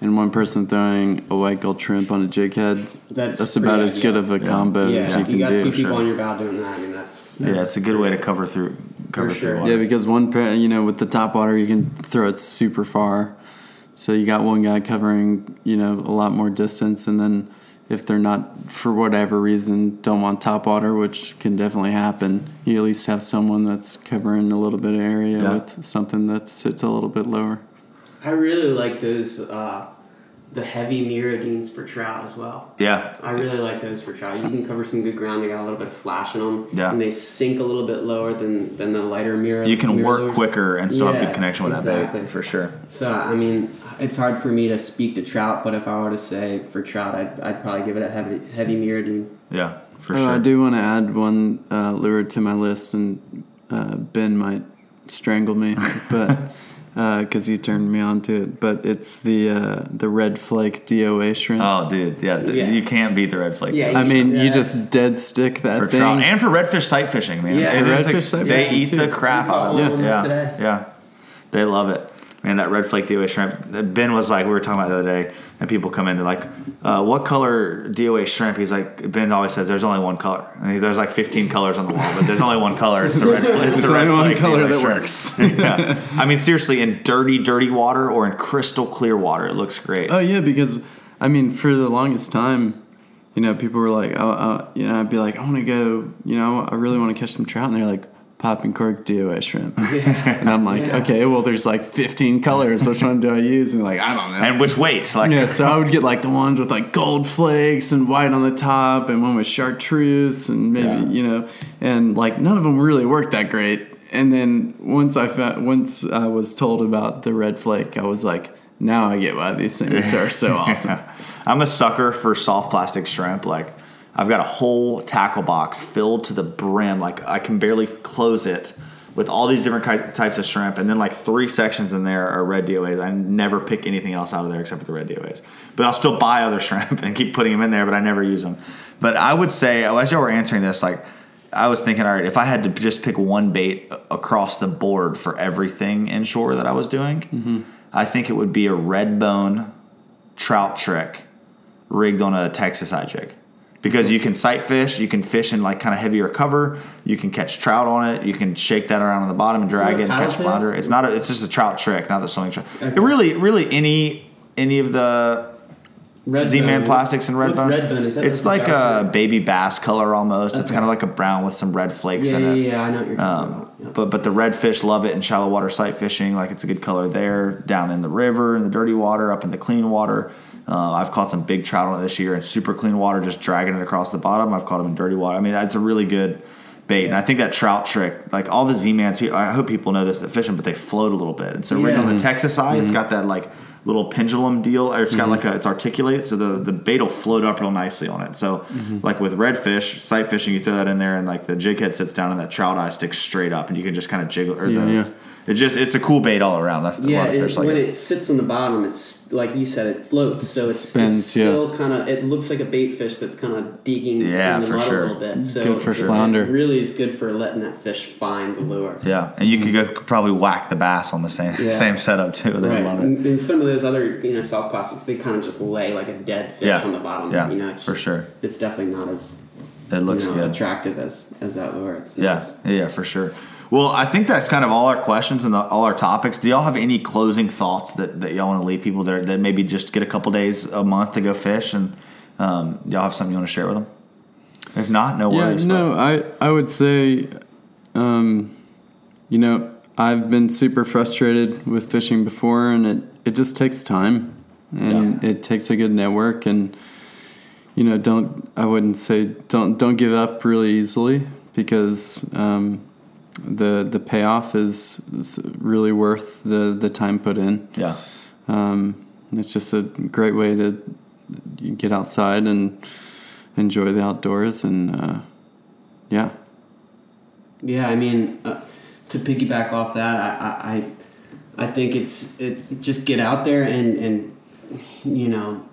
and one person throwing a white gulp shrimp on a jig head, that's about as good of a combo as you can do. Yeah, you got two people on your bow doing that. I mean, that's it's a good way to cover through water. Yeah, because one pair, you know, with the topwater, you can throw it super far. So you got one guy covering, you know, a lot more distance, and then if they're not, for whatever reason, don't want top water, which can definitely happen, you at least have someone that's covering a little bit of area with something that sits a little bit lower. I really like those, the heavy Mirrordines for trout as well. Yeah. I really like those for trout. You can cover some good ground. They got a little bit of flash in them. Yeah. And they sink a little bit lower than the lighter mirror. You can work lures quicker and still have good connection with that bait. For sure. So, I mean, it's hard for me to speak to trout, but if I were to say for trout, I'd probably give it a heavy Mirrordine. Yeah, for sure. I do want to add one lure to my list, and Ben might strangle me, but... because he turned me on to it, but it's the red flake DOA shrimp. Oh, dude, you can't beat the red flake. Yeah, I mean, you just dead stick that for thing. Trout. And for redfish sight fishing, man. Yeah, redfish sight fishing, they eat the crap out of it. Yeah, they love it. Man, that red flake DOA shrimp. Ben was like, we were talking about the other day, and people come in, they're like, what color DOA shrimp? He's like, Ben always says, there's only one color. And there's like 15 colors on the wall, but there's only one color. It's the red flake. There's only one color that works. Yeah. I mean, seriously, in dirty, dirty water or in crystal clear water, it looks great. Oh, yeah, because, I mean, for the longest time, you know, people were like, you know, I'd be like, I want to go, you know, I really want to catch some trout. And they're like, pop and cork DOA shrimp. Yeah. And I'm like, okay, well, there's like 15 colors. Which one do I use? And like, I don't know. And which weight? Like, yeah, so I would get like the ones with like gold flakes and white on the top and one with chartreuse and maybe, you know, and like none of them really worked that great. And then once I was told about the red flake, I was like, now I get why these things are so awesome. I'm a sucker for soft plastic shrimp. Like, I've got a whole tackle box filled to the brim. Like, I can barely close it with all these different types of shrimp. And then, like, 3 sections in there are red DOAs. I never pick anything else out of there except for the red DOAs. But I'll still buy other shrimp and keep putting them in there, but I never use them. But I would say, as y'all were answering this, like, I was thinking, all right, if I had to just pick one bait across the board for everything inshore that I was doing, I think it would be a red bone trout trick rigged on a Texas eye jig. Because you can sight fish, you can fish in like kind of heavier cover, you can catch trout on it, you can shake that around on the bottom and drag it and catch flounder. It's not, it's just a trout trick, not the swimming trick. Okay. It really any of the Z-Man plastics and redbone. What's redbone? Is that it's like a baby bass color almost. Okay. It's kind of like a brown with some red flakes in it. Yeah, I know what you're talking about. Yep. But the redfish love it in shallow water sight fishing. Like, it's a good color there, down in the river, in the dirty water, up in the clean water. I've caught some big trout on it this year in super clean water, just dragging it across the bottom. I've caught them in dirty water. I mean, that's a really good bait. Yeah. And I think that trout trick, like all the Z-Mans, I hope people know this, that fish them, but they float a little bit. And so right on the Texas eye, it's got that like little pendulum deal. Or it's got like it's articulated, so the bait will float up real nicely on it. So like with redfish, sight fishing, you throw that in there and like the jig head sits down and that trout eye sticks straight up and you can just kind of jiggle or it's a cool bait all around. That's a lot of fish like when it sits on the bottom, it's like you said, it floats, so it's still kind of. It looks like a bait fish that's kind of digging in the mud a little bit. So good for flounder. It really is good for letting that fish find the lure. Yeah, and you could go probably whack the bass on the same setup too. They love it. And some of those other soft plastics, they kind of just lay like a dead fish on the bottom. Yeah, for sure. It's definitely not as it looks attractive as that lure. It's nice. Yeah, for sure. Well, I think that's kind of all our questions and all our topics. Do y'all have any closing thoughts that y'all want to leave people that maybe just get a couple days a month to go fish and y'all have something you want to share with them? If not, no worries. No, I would say, I've been super frustrated with fishing before, and it just takes time and it takes a good network, and, don't give up really easily because, the payoff is really worth the time put in. Yeah. It's just a great way to get outside and enjoy the outdoors. And, yeah. Yeah. I mean, to piggyback off that, I think it's just get out there and you know,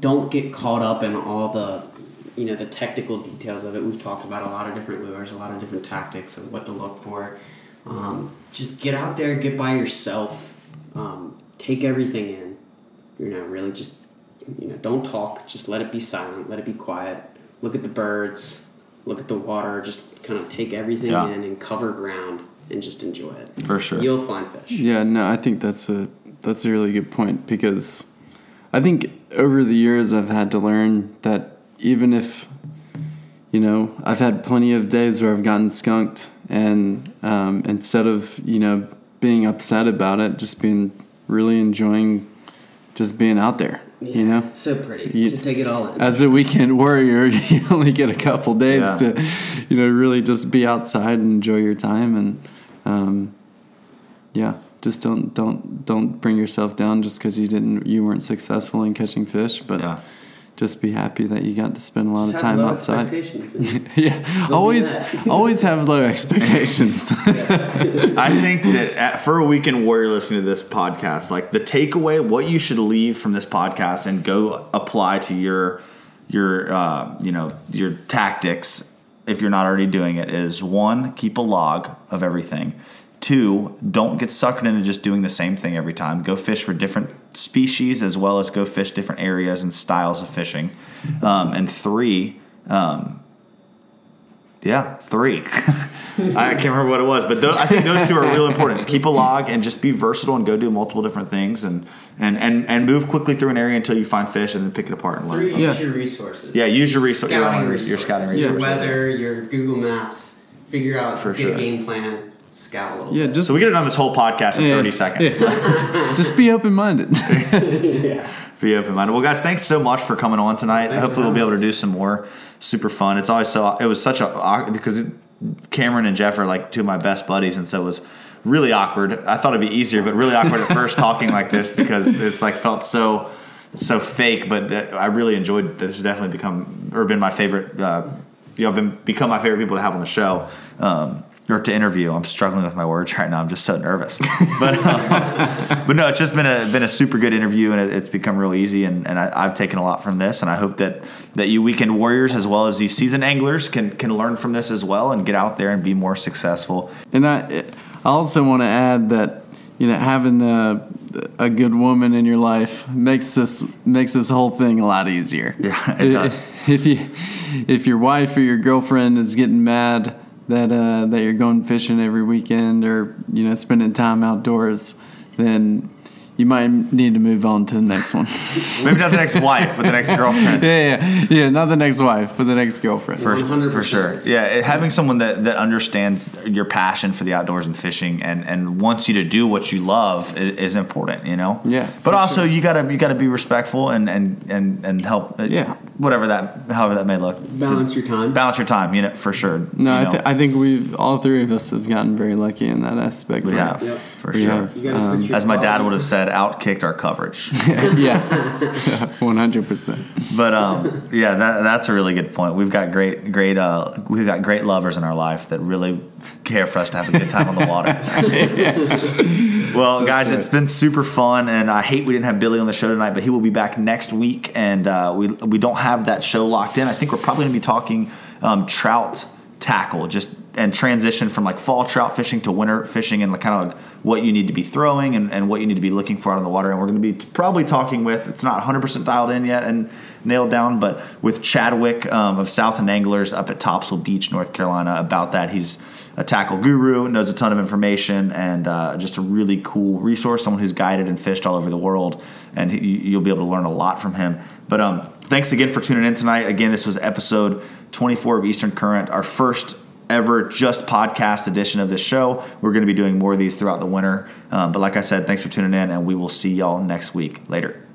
don't get caught up in all the, you know, the technical details of it. We've talked about a lot of different lures, a lot of different tactics of what to look for. Just get out there, get by yourself, take everything in. You know, really just, you know, don't talk. Just let it be silent. Let it be quiet. Look at the birds. Look at the water. Just kind of take everything in and cover ground and just enjoy it. For sure, you'll find fish. Yeah, no, I think that's a really good point, because I think over the years I've had to learn that even if, you know, I've had plenty of days where I've gotten skunked, and instead of, you know, being upset about it, just being really enjoying just being out there. Yeah, you know, it's so pretty. You should take it all in. As a weekend warrior, you only get a couple days to, you know, really just be outside and enjoy your time. And just don't bring yourself down just because you weren't successful in catching fish, but. Yeah. Just be happy that you got to spend a lot of time outside. Yeah, always have low expectations. I think that for a weekend warrior listening to this podcast, like the takeaway, what you should leave from this podcast and go apply to your tactics if you're not already doing it is, 1, keep a log of everything. 2, don't get suckered into just doing the same thing every time. Go fish for different species as well as go fish different areas and styles of fishing. And 3. I can't remember what it was, but I think those 2 are real important. Keep a log and just be versatile and go do multiple different things and move quickly through an area until you find fish and then pick it apart and learn. 3, use your resources. Yeah, use your resources. Your scouting resources. Your weather, your Google Maps, figure out, get a game plan. Scout a little bit. So we get it on this whole podcast in 30 seconds. Yeah. Just be open-minded. Be open-minded. Well, guys, thanks so much for coming on tonight. Thanks. Hopefully we'll be able to do some more. Super fun. It's always because Cameron and Jeff are like 2 of my best buddies, and so it was really awkward. I thought it'd be easier, but really awkward at first talking like this, because it's like felt so fake. But I really enjoyed this. Has definitely been my favorite. Become my favorite people to have on the show. Or to interview. I'm struggling with my words right now. I'm just so nervous. But no, it's just been a super good interview, and it's become real easy. And I've taken a lot from this, and I hope that you weekend warriors as well as you seasoned anglers can learn from this as well and get out there and be more successful. And I also want to add that, you know, having a good woman in your life makes this whole thing a lot easier. Yeah, it does. If your wife or your girlfriend is getting mad that you're going fishing every weekend or, you know, spending time outdoors, then you might need to move on to the next one. Maybe not the next wife, but the next girlfriend. Yeah, not the next wife, but the next girlfriend. 100%. For sure. Yeah, having someone that understands your passion for the outdoors and fishing and wants you to do what you love is important, you know? Yeah. But also you gotta be respectful and help. Yeah. However that may look. Balance your time, you know, for sure. No, I think all 3 of us have gotten very lucky in that aspect. We have. Yep. For sure. As my dad would have said, outkicked our coverage. Yes, 100%. But that's a really good point. We've got great lovers in our life that really care for us to have a good time on the water. Well, guys, it's been super fun, and I hate we didn't have Billy on the show tonight, but he will be back next week, and we don't have that show locked in. I think we're probably going to be talking trout tackle, and transition from like fall trout fishing to winter fishing, and kind of like what you need to be throwing and what you need to be looking for out on the water. And we're going to be probably talking with, it's not 100% dialed in yet and nailed down, but with Chadwick of South and Anglers up at Topsail Beach, North Carolina, about that. He's a tackle guru, knows a ton of information, and just a really cool resource, someone who's guided and fished all over the world. And you'll be able to learn a lot from him. But thanks again for tuning in tonight. Again, this was episode 24 of Eastern Current, our first ever just podcast edition of this show. We're going to be doing more of these throughout the winter. But like I said, thanks for tuning in, and we will see y'all next week. Later.